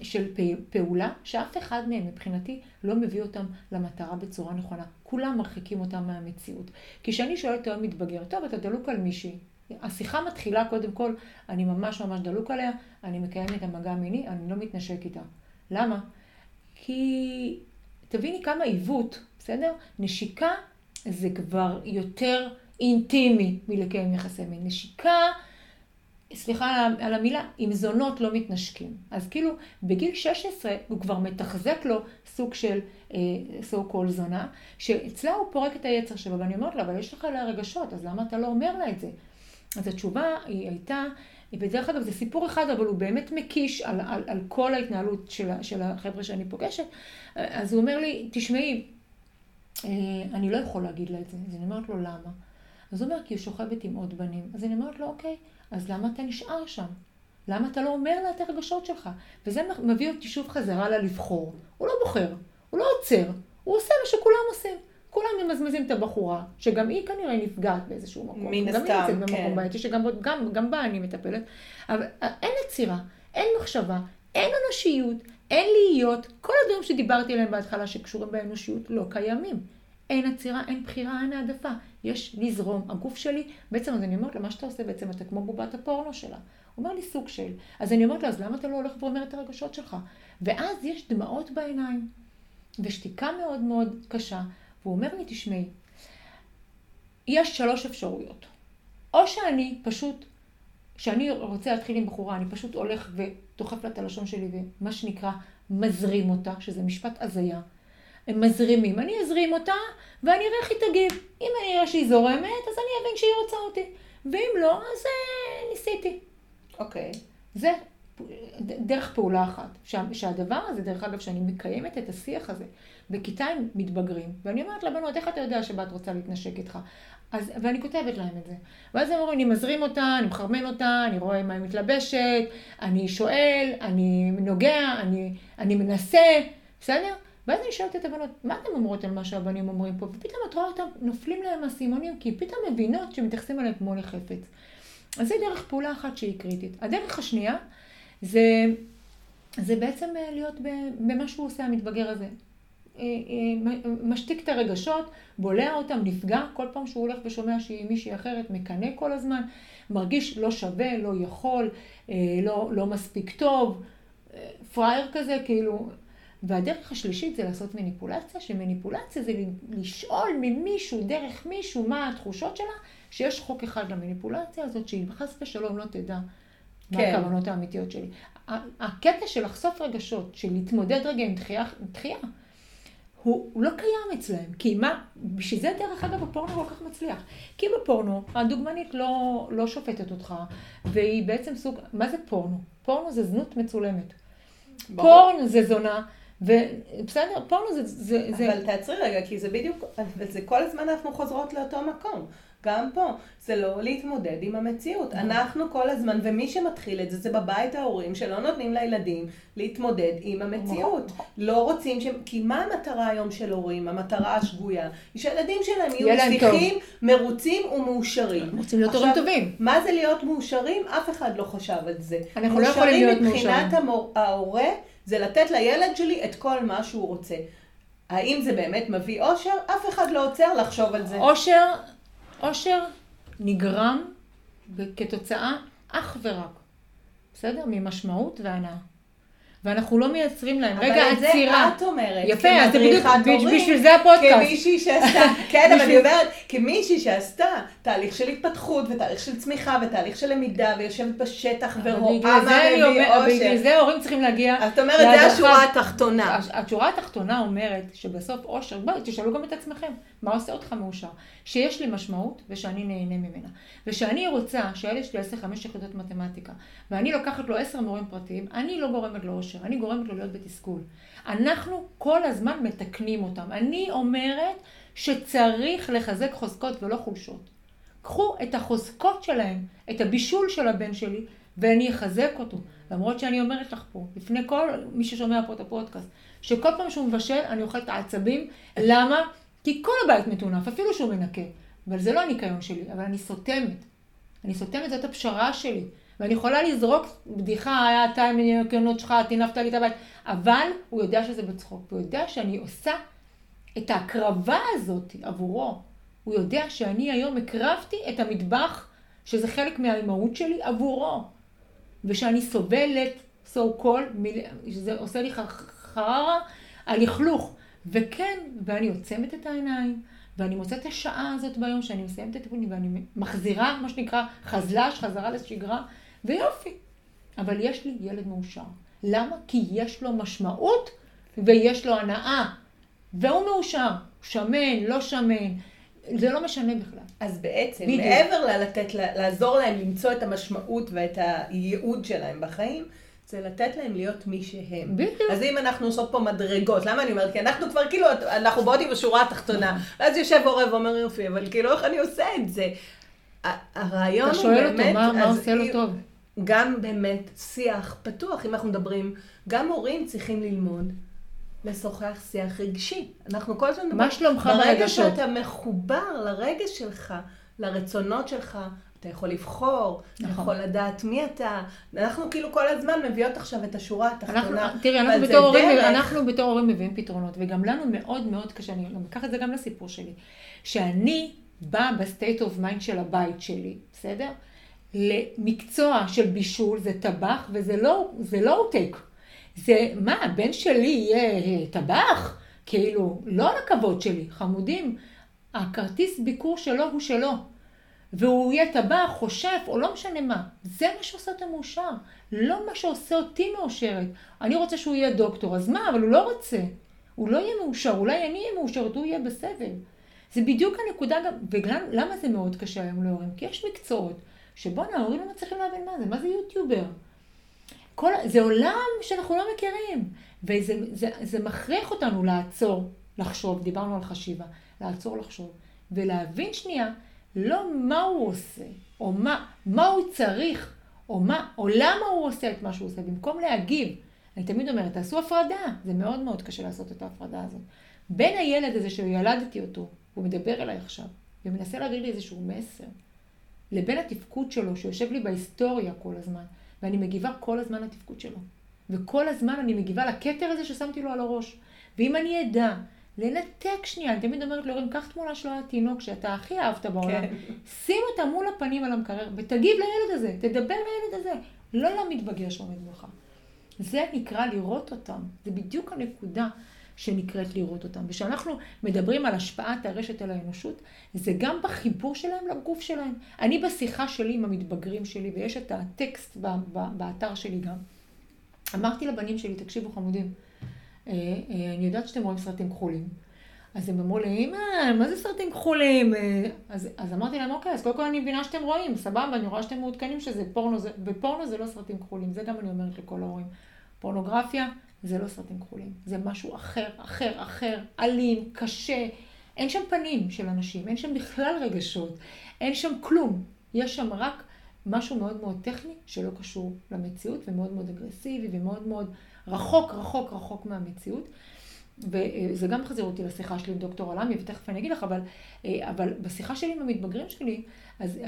של פעולה, שאף אחד מהם מבחינתי לא מביא אותם למטרה בצורה נכונה. כולם מרחיקים אותם מהמציאות. כי כשאני שואלת היום מתבגר, טוב, אתה דלוק על מישהי, השיחה מתחילה קודם כל, אני ממש ממש דלוק עליה, אני מקיימת את המגע המיני, אני לא מתנשק איתה. למה? כי תביני כמה עיוות, בסדר? נשיקה זה כבר יותר אינטימי מלקיים יחסי מין. נשיקה, סליחה על המילה, עם זונות לא מתנשקים. אז כאילו בגיל 16 הוא כבר מתחזק לו סוג של so-called זונה, שאצלה הוא פורק את היצר שלו, ואני אומרת לה, אבל יש לך עליה רגשות, אז למה אתה לא אומר לה את זה? אז התשובה היא הייתה, בדרך אגב זה סיפור אחד, אבל הוא באמת מקיש על כל ההתנהלות של החבר'ה שאני פוגשת. אז הוא אומר לי, תשמעי, אני לא יכול להגיד לה את זה. אז אני אומרת לו, למה? אז הוא אומר, כי היא שוכבת עם עוד בנים. אז אני אומרת לו, אוקיי, אז למה אתה נשאר שם? למה אתה לא אומר לה את הרגשות שלך? וזה מביא אותי שוב חזרה לה לבחור. הוא לא בוחר, הוא לא עוצר, הוא עושה מה שכולם עושים. כולם ממזמזים את הבחורה, שגם היא כנראה נפגעת באיזשהו מקום. מן הסתם, כן. גם היא נמצאת במקום בעייתי, שגם בה אני מטפלת. אבל אין יצירה, אין מחשבה, אין אנושיות, אין להיות. כל הדברים שדיברתי עליהם בהתחלה שקשורים באנושיות לא קיימים. אין יצירה, אין בחירה, אין העדפה. יש לזרום. הגוף שלי, בעצם אז אני אומרת לה, מה שאתה עושה בעצם, אתה כמו בובת הפורנו שלה. הוא אומר לי סוג של. אז אני אומרת לה, אז למה אתה לא הולך ואומר את הרגשות שלך? ואז יש דמעות בעיניים, ושתיקה מאוד מאוד קשה. והוא אומר לי, תשמעי, יש 3 אפשרויות. או שאני פשוט, כשאני רוצה להתחיל עם בחורה, אני פשוט הולך ותוחף לה את הלשון שלי, ומה שנקרא, מזרים אותה, שזה משפט הזיה. הם מזרימים. אני אזרים אותה, ואני אראה איך היא תגיב. אם אני אראה שהיא זורמת, אז אני אבין שהיא רוצה אותי. ואם לא, אז ניסיתי. אוקיי. זה דרך פעולה אחת. שהדבר הזה, דרך אגב, שאני מקיימת את השיח הזה, בכיתה הם מתבגרים, ואני אומרת לבנות, איך אתה יודע שבת רוצה להתנשק איתך? אז, ואני כותבת להם את זה. ואז הם אומרים, אני מזרים אותה, אני מחרמן אותה, אני רואה מה היא מתלבשת, אני שואל, אני נוגע, אני מנסה, בסדר? ואז אני שואלת את הבנות, מה אתם אומרות על מה שהבנים אומרים פה? ופתאום את רואה אותם, נופלים להם הסימונים, כי פתאום מבינות שמתייחסים עליהם כמו לחפץ. אז זה דרך פעולה אחת שהיא קריטית. הדרך השנייה, זה בעצם להיות במה שהוא עושה המתבגר הזה. משתיק את הרגשות, בולע אותם, נפגע, כל פעם שהוא הולך ושומע שהיא מישהי אחרת, מקנה כל הזמן, מרגיש לא שווה, לא יכול, לא מספיק טוב, פרייר כזה, כאילו. והדרך השלישית זה לעשות מניפולציה, שמניפולציה זה לשאול ממישהו, דרך מישהו, מה התחושות שלה, שיש חוק אחד למניפולציה הזאת, שהיא חס ושלום לא תדע. מה הכוונות האמיתיות שלי. הקטע של לחשוף רגשות, של להתמודד רגע עם דחייה, הוא לא קיים אצלהם. כי מה, בשביל זה דרך אגב הפורנו כל כך מצליח. כי בפורנו, הדוגמנית לא שופטת אותך, והיא בעצם סוג, מה זה פורנו? פורנו זה זנות מצולמת. פורנו זה זונה, ובסדר, פורנו זה... אבל תעצרי רגע, כי זה בדיוק, וזה כל הזמן אנחנו חוזרות לאותו מקום. גם פה, זה לא להתמודד עם המציאות. אנחנו כל הזמן, ומי שמתחיל את זה, זה בבית ההורים שלא נותנים לילדים להתמודד עם המציאות. לא רוצים ש... כי מה המטרה היום של הורים? המטרה השגויה. היא שהילדים שלהם יהיו מצליחים, מרוצים ומאושרים. רוצים להיות הורים טובים. מה זה להיות מאושרים? אף אחד לא חשב על זה. אנחנו לא יכולים להיות מאושרים. מבחינת ההורה, זה לתת לילד שלי את כל מה שהוא רוצה. האם זה באמת מביא אושר? אף אחד לא עוצר לחשוב על זה. אושר נגרם כתוצאה אך ורק, בסדר? ממשמעות והנאה. ואנחנו לא מייצרים להם, רגע, עצירה. אבל את זה את אומרת. יפה, אז זה בדיוק, בשביל זה הפודקאסט. כמישהי שעשתה, כן, אבל אני אומרת, כמישהי שעשתה תהליך של התפתחות, ותהליך של צמיחה, ותהליך של למידה, ויושבת בשטח ורואה מה מביא אושר. בגלל זה ההורים צריכים להגיע. את אומרת, זה השורה התחתונה. השורה התחתונה אומרת שבסוף אושר, בואי, תשאלו גם את עצמכם, מה עושה אותך מאושר? שיש לי משמעות ושאני נהנה ממנה. ושאני רוצה שהילד שלי יעשה 5 יחידות מתמטיקה, ואני לוקחת לו 10 מורים פרטיים, אני לא גורמת לו אושר, אני גורמת לו להיות בתסכול. אנחנו כל הזמן מתקנים אותם. אני אומרת שצריך לחזק חוזקות ולא חולשות. קחו את החוזקות שלהם, את הבישול של הבן שלי, ואני אחזק אותו. למרות שאני אומרת לך פה, לפני כל מי ששומע פה את הפודקאסט, שכל פעם שהוא מבשל, אני אוכלת העצבים. למה? כי כל הבית מתונף, אפילו שהוא מנקה. אבל זה לא הניקיון שלי, אבל אני סותמת. אני סותמת, זאת הפשרה שלי. ואני יכולה לזרוק בדיחה, היה אתה עם הניקיונות שלך, תינפת לי את הבית. אבל הוא יודע שזה בצחוק. הוא יודע שאני עושה את ההקרבה הזאת עבורו. הוא יודע שאני היום הקרבתי את המטבח, שזה חלק מהאימהות שלי עבורו. ושאני סובלת, so called, שזה עושה לי חררה על יחלוך. וכן, ואני עוצמת את העיניים, ואני מוצאת את השעה הזאת ביום שאני מסיימת את הטיפולים, ואני מחזירה, מה שנקרא, חזל"ש, חזרה לשגרה, ויופי. אבל יש לי ילד מאושר. למה? כי יש לו משמעות, ויש לו הנאה. והוא מאושר. שמן, לא שמן. זה לא משנה בכלל. אז בעצם, בדיוק. מעבר ללתת, לעזור להם למצוא את המשמעות ואת הייעוד שלהם בחיים, זה לתת להם להיות מי שהם. אז אם אנחנו עושות פה מדרגות, למה אני אומרת? כי אנחנו כבר כאילו, אנחנו באות עם השורה התחתונה, אז יושב הורה ואומר יופי, אבל כאילו איך אני עושה את זה? הרעיון הוא באמת... אתה שואל אותו, מה עושה לו טוב? גם באמת שיח פתוח, אם אנחנו מדברים, גם הורים צריכים ללמוד לשוחח שיח רגשי. אנחנו כל הזמן... מה שלומך ברגשות? ברגע שאתה מחובר לרגש שלך, לרצונות שלך, אתה יכול לבחור, אתה יכול לדעת מי אתה. אנחנו כאילו כל הזמן מביאות עכשיו את השורה התחתונה. תראי, אנחנו בתור הורים מביאים פתרונות, וגם לנו מאוד מאוד קשה, אני אקח את זה גם לסיפור שלי, שאני באה בסטייט אוף מיינד של הבית שלי, בסדר? למקצוע של בישול, זה טבח, וזה לא טייק. זה, מה, הבן שלי יהיה טבח? כאילו, לא על הכבוד שלי, חמודים. הכרטיס ביקור שלו הוא שלו. והוא יהיה טבח, חושב, או לא משנה מה. זה מה שעושה אותו מאושר. לא מה שעושה אותי מאושרת. אני רוצה שהוא יהיה דוקטור, אז מה? אבל הוא לא רוצה. הוא לא יהיה מאושר. אולי אני יהיה מאושרת, הוא יהיה בסבל. זה בדיוק הנקודה גם, ולמה זה מאוד קשה היום להורים? כי יש מקצועות שבו ההורים לא מצליחים להבין מה זה. מה זה יוטיובר? זה עולם שאנחנו לא מכירים. וזה מכריח אותנו לעצור, לחשוב. דיברנו על חשיבה. לעצור, לחשוב. ולהבין שנייה, לא מה הוא עושה, או מה הוא צריך, או למה הוא עושה את מה שהוא עושה, במקום להגיב. אני תמיד אומרת, תעשו הפרדה. זה מאוד מאוד קשה לעשות את ההפרדה הזאת. בין הילד הזה שילדתי אותו, הוא מדבר אליי עכשיו, ומנסה להעביר לי איזשהו מסר, לבין התפקוד שלו, שיושב לי בהיסטוריה כל הזמן, ואני מגיבה כל הזמן לתפקוד שלו. וכל הזמן אני מגיבה לקטר הזה ששמתי לו על הראש. ואם אני אדע, לנתק שנייה, אני תמיד אומרת להורים, קח תמונה שלו התינוק שאתה הכי אהבת בעולם, שים אותה מול הפנים על המקרר, ותגיב לילד הזה, תדבר לילד הזה, לא למתבגר שעומד מולך. זה נקרא לראות אותם, זה בדיוק הנקודה שנקראת לראות אותם. ושאנחנו מדברים על השפעת הרשת על האנושות, זה גם בחיבור שלהם לגוף שלהם. אני בשיחה שלי עם המתבגרים שלי, ויש את הטקסט באתר שלי גם, אמרתי לבנים שלי, תקשיבו חמודים, אני יודעת שאתם רואים סרטים כחולים. אז הם אמרו לי, אמא, מה זה סרטים כחולים? אז אמרתי להם, אוקיי, אז קודם כל אני מבינה שאתם רואים, סבבה, אני רואה שאתם מעודכנים שזה פורנו, בפורנו זה לא סרטים כחולים, זה גם אני אומרת לכל ההורים. פורנוגרפיה זה לא סרטים כחולים, זה משהו אחר, אחר, אחר, אלים, קשה, אין שם פנים של אנשים, אין שם בכלל רגשות, אין שם כלום, יש שם רק משהו מאוד מאוד טכני שלא קשור למציאות ומאוד מאוד אגרסיבי ומאוד מאוד רחוק, רחוק, רחוק מהמציאות. וזה גם מחזיר אותי לשיחה שלי עם דוקטור אלעמי, ותכף אני אגיד לך, אבל בשיחה שלי עם המתבגרים שלי, אז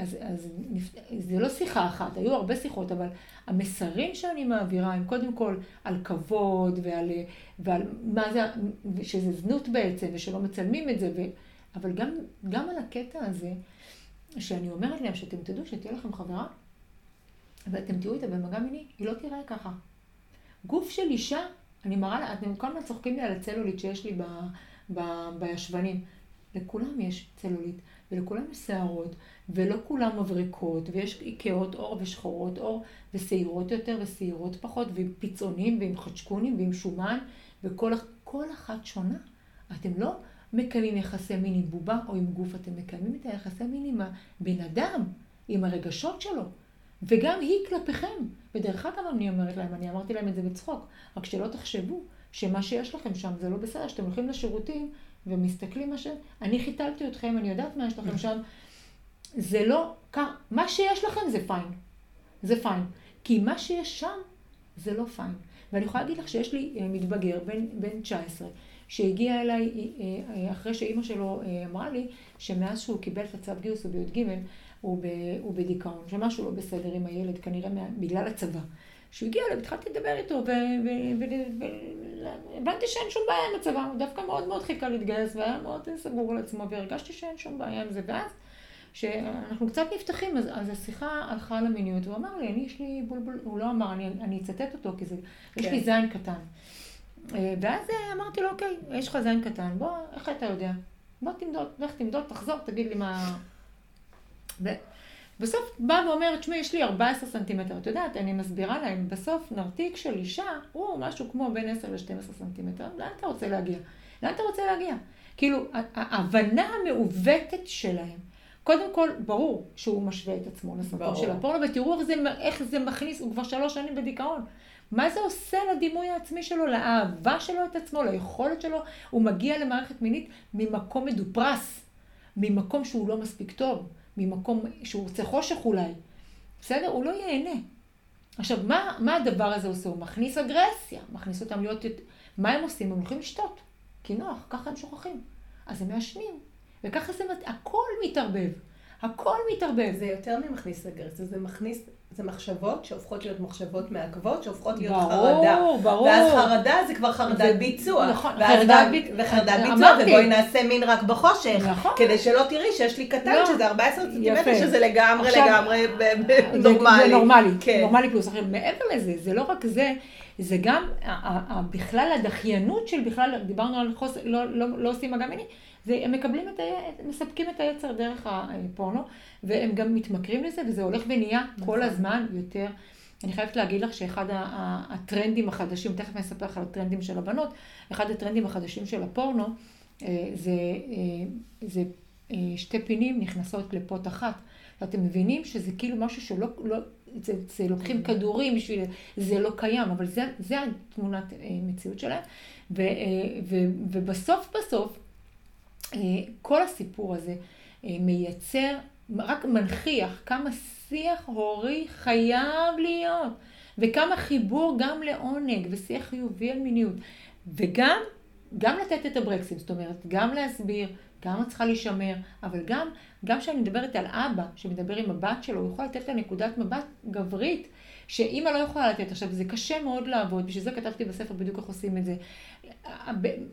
זה לא שיחה אחת, היו הרבה שיחות, אבל המסרים שאני מעבירה הם קודם כל על כבוד ועל מה זה, שזה זנות בעצם, ושלא מצלמים את זה, אבל גם על הקטע הזה, שאני אומרת להם שאתם תדעו שתהיה לכם חברה, אבל אתם תראו איתה במגע מיני, היא לא תראה ככה. גוף של אישה, אני מראה לה, אתם כל מה צוחקים לי על הצלולית שיש לי בישבנים. לכולם יש צלולית, ולכולם יש שערות, ולא כולם מבריקות, ויש איקאות אור ושחורות אור, ושעירות יותר ושעירות פחות, ועם פיצונים, ועם חדשקונים, ועם שומן, וכל אחת שונה. אתם לא מקיימים יחסי מיני בובה או עם גוף, אתם מקיימים את היחסי מיני עם הבן אדם, עם הרגשות שלו. וגם היא כלפיכם. בדרך אגב אני אומרת להם, אני אמרתי להם את זה בצחוק, רק שלא תחשבו שמה שיש לכם שם זה לא בסדר, שאתם הולכים לשירותים ומסתכלים מה ש... אני חיתלתי אתכם, אני יודעת מה יש לכם שם. זה לא... מה שיש לכם זה פיין. זה פיין. כי מה שיש שם זה לא פיין. ואני יכולה להגיד לך שיש לי מתבגר בן 19, שהגיע אליי אחרי שאימא שלו אמרה לי, שמאז שהוא קיבל את הצו גיוס וביוד ג' הוא בדיכאון, שמשהו לא בסדר עם הילד, כנראה בגלל הצבא. שהוא הגיע אליו, התחלתי לדבר איתו, הבנתי שאין שום בעיה עם הצבא, הוא דווקא מאוד מאוד חיכה להתגייס, והיה מאוד סגור על עצמו, והרגשתי שאין שום בעיה עם זה. ואז, שאנחנו קצת נפתחים, אז השיחה הלכה למיניות, הוא אמר לי, יש לי בולבול, הוא לא אמר, אני אצטט אותו, כי זה, יש לי זין קטן. ואז אמרתי לו, אוקיי, יש לך זין קטן, בוא, איך אתה יודע? בוא תמדוד, לך תמדוד, תחזור, תגיד לי מה... ובסוף באה ואומרת, שמי, יש לי 14 סנטימטר. את יודעת, אני מסבירה להם, בסוף נרתיק של אישה הוא משהו כמו בין 10 ל-12 סנטימטר. לאן אתה רוצה להגיע? לאן אתה רוצה להגיע? כאילו, ההבנה המעוותת שלהם, קודם כל, ברור שהוא משווה את עצמו לסנטון של הפורנו, ותראו איך זה מכניס, הוא כבר 3 שנים בדיכאון. מה זה עושה לדימוי העצמי שלו, לאהבה שלו את עצמו, ליכולת שלו? הוא מגיע למערכת מינית ממקום מדופרס, ממקום שהוא לא מספיק טוב. ממקום שהוא רוצה חושך אולי, בסדר? הוא לא ייהנה. עכשיו, מה הדבר הזה עושה? הוא מכניס אגרסיה, מכניס אותם להיות... מה הם עושים? הם הולכים לשתות, כי נוח, ככה הם שוכחים. אז הם מאשנים, וככה זה... הכל מתערבב, הכל מתערבב. זה יותר ממכניס אגרסיה, זה מכניס... זה מחשבות שהופכות להיות מחשבות מעכבות, שהופכות להיות חרדה. ברור, ברור. ואז חרדה זה כבר חרדת ביצוע. נכון, וחרדת ביצוע, ובואי נעשה מין רק בחושך. נכון. כדי שלא תראי שיש לי קטן, שזה 14 סנטימטר, שזה לגמרי נורמלי. זה נורמלי, נורמלי פלוס. אחרי, מעבר לזה, זה לא רק זה, זה גם בכלל הדחיינות של בכלל, דיברנו על חוסר, לא עושים מגע מיני, הם מקבלים את היצר, מספקים את היצר דרך הפורנו, והם גם מתמכרים לזה, וזה הולך ונהיה כל הזמן יותר. אני חייבת להגיד לך שאחד הטרנדים החדשים, תכף נספר לך על הטרנדים של הבנות, אחד הטרנדים החדשים של הפורנו, זה שתי פינים נכנסות לפות אחת. אתם מבינים שזה כאילו משהו שלא, זה לוקחים כדורים בשביל, זה לא קיים, אבל זה התמונת מציאות שלהם. ובסוף, כל הסיפור הזה מייצר, רק מנחיח כמה שיח הורי חייב להיות, וכמה חיבור גם לעונג ושיח חיובי על מיניות, וגם לתת את הברקסים, זאת אומרת, גם להסביר, גם את צריכה להישמר, אבל גם כשאני מדברת על אבא שמדבר עם הבת שלו, הוא יכול לתת לה נקודת מבט גברית, שאמא לא יכולה לתת. עכשיו, זה קשה מאוד לעבוד, בשביל זה כתבתי בספר בדיוק איך עושים את זה.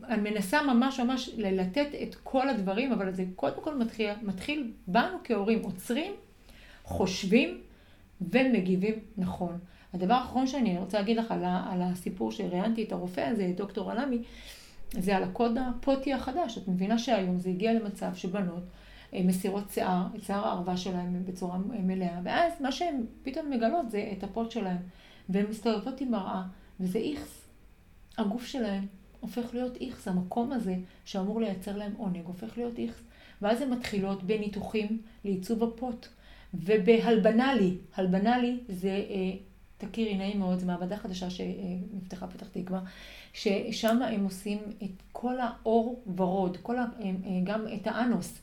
אני מנסה ממש לתת את כל הדברים, אבל זה קודם כל מתחיל בנו כהורים, עוצרים, חושבים ומגיבים נכון. הדבר האחרון שאני רוצה להגיד לך על הסיפור שראיינתי את הרופא הזה, ד"ר אלעמי, זה על הקוד הפוטי החדש. את מבינה שהיום זה הגיע למצב שבנות מסירות שיער, את שיער הערווה שלהם בצורה מלאה, ואז מה שהן פתאום מגלות זה את הפוט שלהם, והן מסתובבות עם מראה, וזה איכס. הגוף שלהם הופך להיות איכס, המקום הזה שאמור לייצר להם עונג הופך להיות איכס, ואז הן מתחילות בניתוחים לעיצוב הפוט, ובהלבנלי, הלבנלי זה... תכירי נעים מאוד, זו מעבדה חדשה שנפתחה פתח תקווה, ששם הם עושים את כל האור ורוד, גם את האנוס.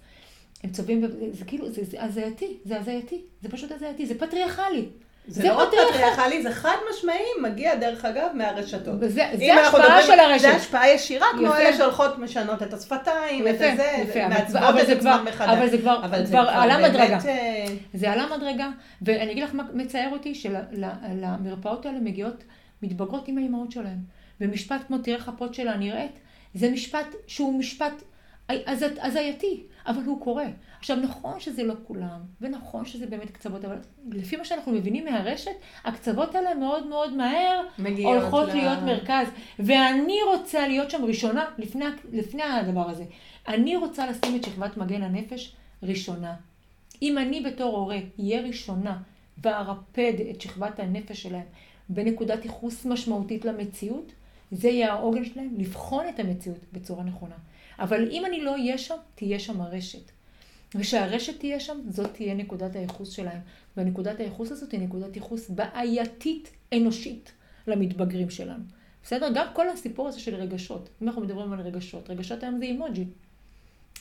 הם צובעים, זה כאילו, זה הזייתי, זה הזייתי, זה פשוט הזייתי, זה פטריאכלי. זה לא פטריאכלי, זה חד משמעי, מגיע דרך אגב מהרשתות. זה השפעה של הרשת. זה השפעה ישירה, כמו אלה שהולכות משנות את השפתיים, את הזה, מעצבות את עצמם מחדש. אבל זה כבר עלה מדרגה. זה עלה מדרגה, ואני אגיד לך מה מצער אותי, שלמרפאות האלה מגיעות, מתבגרות עם האימהות שלהן. ומשפט כמו תראה חפות שלה נראית, זה משפט שהוא משפט אז הייתי, אבל הוא קורה. עכשיו, נכון שזה לא כולם, ונכון שזה באמת קצוות, אבל לפי מה שאנחנו מבינים מהרשת, הקצוות האלה מאוד מאוד מהר הולכות להיות מרכז. ואני רוצה להיות שם ראשונה, לפני הדבר הזה. אני רוצה לשים את שכבת מגן הנפש ראשונה. אם אני בתור הורה יהיה ראשונה וארפד את שכבת הנפש שלהם בנקודת ייחוס משמעותית למציאות, זה יהיה העוגן שלהם לבחון את המציאות בצורה נכונה. אבל אם אני לא אהיה שם, תהיה שם הרשת. ושהרשת תהיה שם, זאת תהיה נקודת הייחוס שלהם. ונקודת הייחוס הזאת היא נקודת ייחוס בעייתית אנושית למתבגרים שלנו. בסדר? גם כל הסיפור הזה של רגשות. אם אנחנו מדברים על רגשות, רגשות היום זה אימוג'י.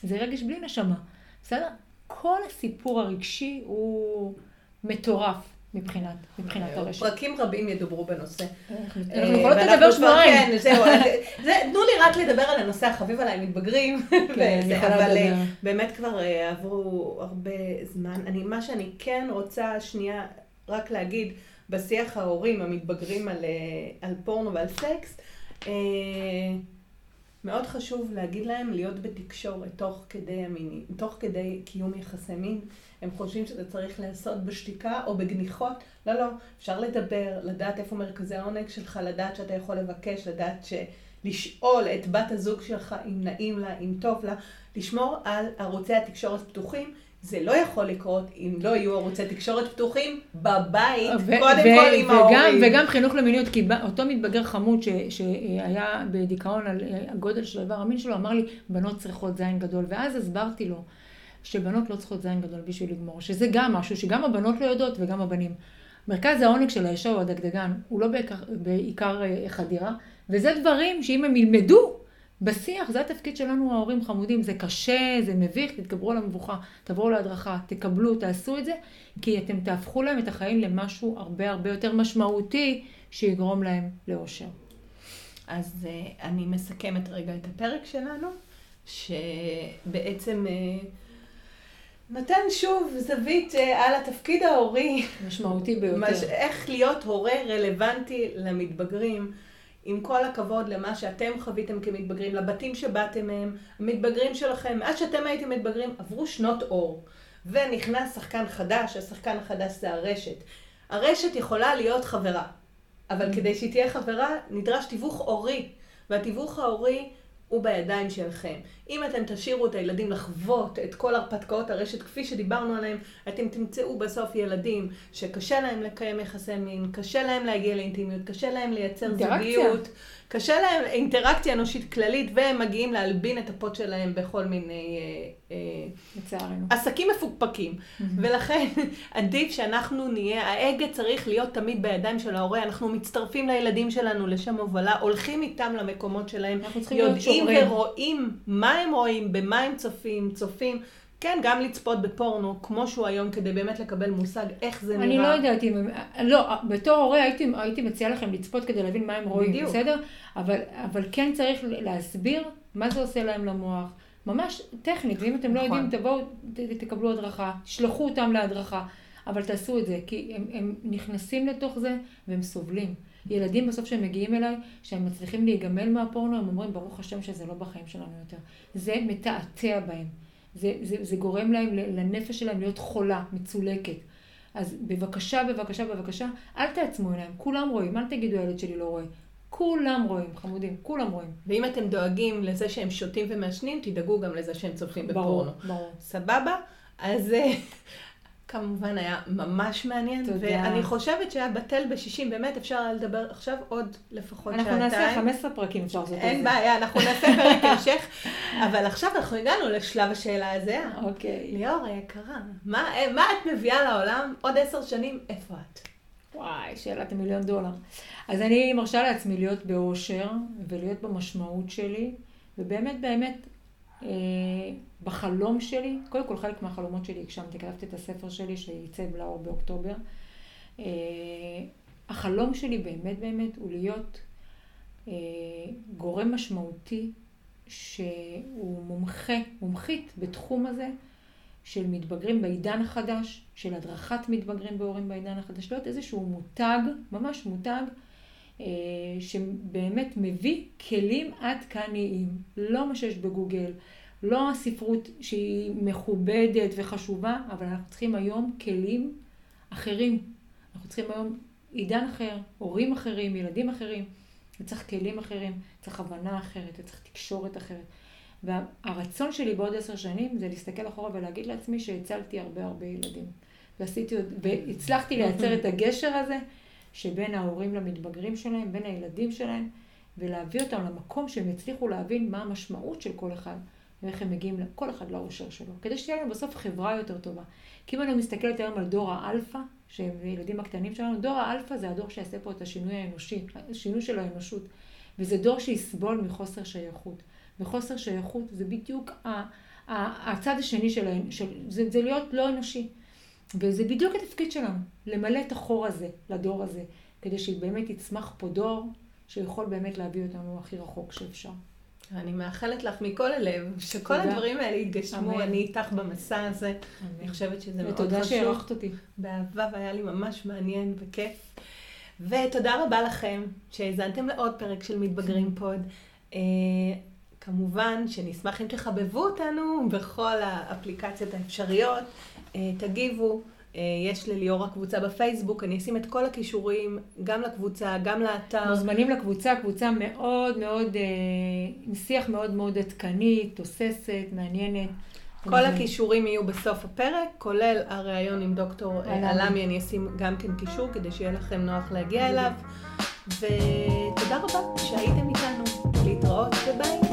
זה רגש בלי נשמה. בסדר? כל הסיפור הרגשי הוא מטורף מבחינת הרשת. פרקים רבים ידברו בנושא. אנחנו יכולות לדבר שמיים. תנו לי רק לדבר על הנושא החביב עליי, מתבגרים. אבל באמת כבר עברו הרבה זמן. מה שאני כן רוצה שנייה רק להגיד, בשיח ההורים המתבגרים על פורנו ועל סקס, מאוד חשוב להגיד להם להיות בתקשורת תוך כדי קיום יחסי מין. הם חושבים שזה צריך לעשות בשתיקה או בגניחות. לא, אפשר לדבר, לדעת איפה מרכזי העונג שלך, לדעת שאתה יכול לבקש, לדעת לשאול את בת הזוג שלך אם נעים לה, אם טוב לה, לשמור על ערוצי התקשורת פתוחים. זה לא יכול לקרות אם לא יהיו ערוצי תקשורת פתוחים בבית, קודם כל עם ההורים. וגם חינוך למיניות, כי אותו מתבגר חמוד שהיה בדיכאון על הגודל של איבר המין שלו, אמר לי, בנות צריכות זין גדול, ואז הסברתי לו שבנות לא צריכות זין גדול בשביל לגמור, שזה גם משהו שגם הבנות לא יודעות וגם הבנים. מרכז העונג של האישה או הדגדגן הוא לא בעיקר חדירה, וזה דברים שאם הם ילמדו, בשיח, זה התפקיד שלנו, ההורים חמודים, זה קשה, זה מביך, תתגברו על המבוכה, תעברו להדרכה, תקבלו, תעשו את זה, כי אתם תהפכו להם את החיים למשהו הרבה הרבה יותר משמעותי שיגרום להם לאושר. אז אני מסכמת רגע את הפרק שלנו, שבעצם נותן שוב זווית על התפקיד ההורי. משמעותי ביותר. איך להיות הורה רלוונטי למתבגרים. עם כל הכבוד למה שאתם חוויתם כמתבגרים, לבתים שבאתם מהם, המתבגרים שלכם, מאז שאתם הייתם מתבגרים, עברו שנות אור. ונכנס שחקן חדש, השחקן החדש זה הרשת. הרשת יכולה להיות חברה, אבל כדי שהיא תהיה חברה, נדרש תיווך הורי. והתיווך ההורי הוא בידיים שלכם. אם אתם תשאירו את הילדים לחוות את כל הרפתקאות הרשת, כפי שדיברנו עליהם, אתם תמצאו בסוף ילדים שקשה להם לקיים יחסי מין, קשה להם להגיע לאינטימיות, קשה להם לייצר זוגיות, קשה להם אינטראקציה אנושית כללית, והם מגיעים להלבין את הפות שלהם בכל מיני עסקים מפוקפקים. ולכן עדיף שאנחנו נהיה, ההגה צריך להיות תמיד בידיים של ההורה, אנחנו מצטרפים לילדים שלנו לשם הובלה, הולכים איתם למקומות שלהם, יודעים ורואים מה הם רואים, במה הם צופים, כן, גם לצפות בפורנו, כמו שהוא היום, כדי באמת לקבל מושג איך זה נראה. אני לא יודעת אם... לא, בתור הורה הייתי מציעה לכם לצפות כדי להבין מה הם רואים, בדיוק. בסדר? אבל כן צריך להסביר מה זה עושה להם למוח. ממש טכנית, ואם אתם לא יודעים, תבואו, תקבלו הדרכה, תשלחו אותם להדרכה, אבל תעשו את זה, כי הם נכנסים לתוך זה והם סובלים. ילדים בסוף שהם מגיעים אליי, שהם מצליחים להיגמל מהפורנו, הם אומרים, ברוך השם שזה לא בחיים שלנו יותר. זה מתעתע בהם. זה גורם להם, לנפש שלהם להיות חולה, מצולקת. אז בבקשה, אל תעצמו עיניים, כולם רואים, אל תגידו הילד שלי לא רואה. כולם רואים, חמודים, כולם רואים. ואם אתם דואגים לזה שהם שותים ומעשנים, תדאגו גם לזה שהם צורכים בפורנו. ברור. סבבה? אז כמובן היה ממש מעניין, תודה. ואני חושבת שהיה בטל ב-60, באמת אפשר לדבר עכשיו עוד לפחות שעתיים. אנחנו נעשה 15 פרקים אפשר זאת. אין בעיה, אנחנו נעשה פרק המשך, אבל עכשיו אנחנו הגענו לשלב השאלה הזה. אוקיי. ליאור היקרה, מה את מביאה לעולם עוד 10 שנים, איפה את? וואי, שאלת $1,000,000. אז אני מרשה לעצמי להיות באושר ולהיות במשמעות שלי, ובאמת באמת, בחלום שלי, קודם כל חלק מהחלומות שלי הגשמתי, כתבתי את הספר שלי שיצא לאור באוקטובר. החלום שלי באמת הוא להיות גורם משמעותי שהוא מומחית בתחום הזה של מתבגרים בעידן החדש, של הדרכת מתבגרים בהורים בעידן החדש, להיות איזשהו מותג, ממש מותג, שבאמת מביא כלים עד כאן נהיים, לא מה שיש בגוגל, לא ספרות שהיא מכובדת וחשובה, אבל אנחנו צריכים היום כלים אחרים. אנחנו צריכים היום עידן אחר, הורים אחרים, ילדים אחרים. צריך כלים אחרים, צריך הבנה אחרת, צריך תקשורת אחרת. והרצון שלי בעוד 10 שנים זה להסתכל אחורה ולהגיד לעצמי שהצלתי הרבה הרבה ילדים. והצלחתי לייצר את הגשר הזה שבין ההורים למתבגרים שלהם, בין הילדים שלהם, ולהביא אותם למקום שהם יצליחו להבין מה המשמעות של כל אחד, ואיך הם מגיעים כל אחד לאושר שלו. כדי שתהיה לנו בסוף חברה יותר טובה. כי אם אני מסתכלת היום על דור האלפא, שהם ילדים הקטנים שלנו, דור האלפא זה הדור שיעשה פה את השינוי האנושי, השינוי של האנושות. וזה דור שיסבול מחוסר שייכות. וחוסר שייכות זה בדיוק הצד השני שלהם, זה להיות לא אנושי. וזה בדיוק התפקיד שלנו, למלא את החור הזה, לדור הזה, כדי שבאמת יצמח פה דור שיכול באמת להביא אותנו הכי רחוק שאפשר. אני מאחלת לך מכל הלב, שכל הדברים האלה יתגשמו, אני איתך במסע הזה. אני חושבת שזה מאוד חשוב. ותודה שהערכת אותי. באהבה, והיה לי ממש מעניין וכיף. ותודה רבה לכם שהזנתם לעוד פרק של מתבגרים פוד. כמובן שנשמח אם תחבבו אותנו בכל האפליקציות האפשריות. תגיבו, יש לליאורה קבוצה בפייסבוק, אני אשים את כל הקישורים, גם לקבוצה, גם לאתר. מוזמנים לקבוצה, קבוצה מאוד מאוד, עם שיח מאוד מאוד עדכנית, תוססת, מעניינת. כל הקישורים יהיו בסוף הפרק, כולל הרעיון עם דוקטור אלעמי, אני אשים גם כן קישור כדי שיהיה לכם נוח להגיע אליו. ותודה רבה שהייתם איתנו, להתראות וביי.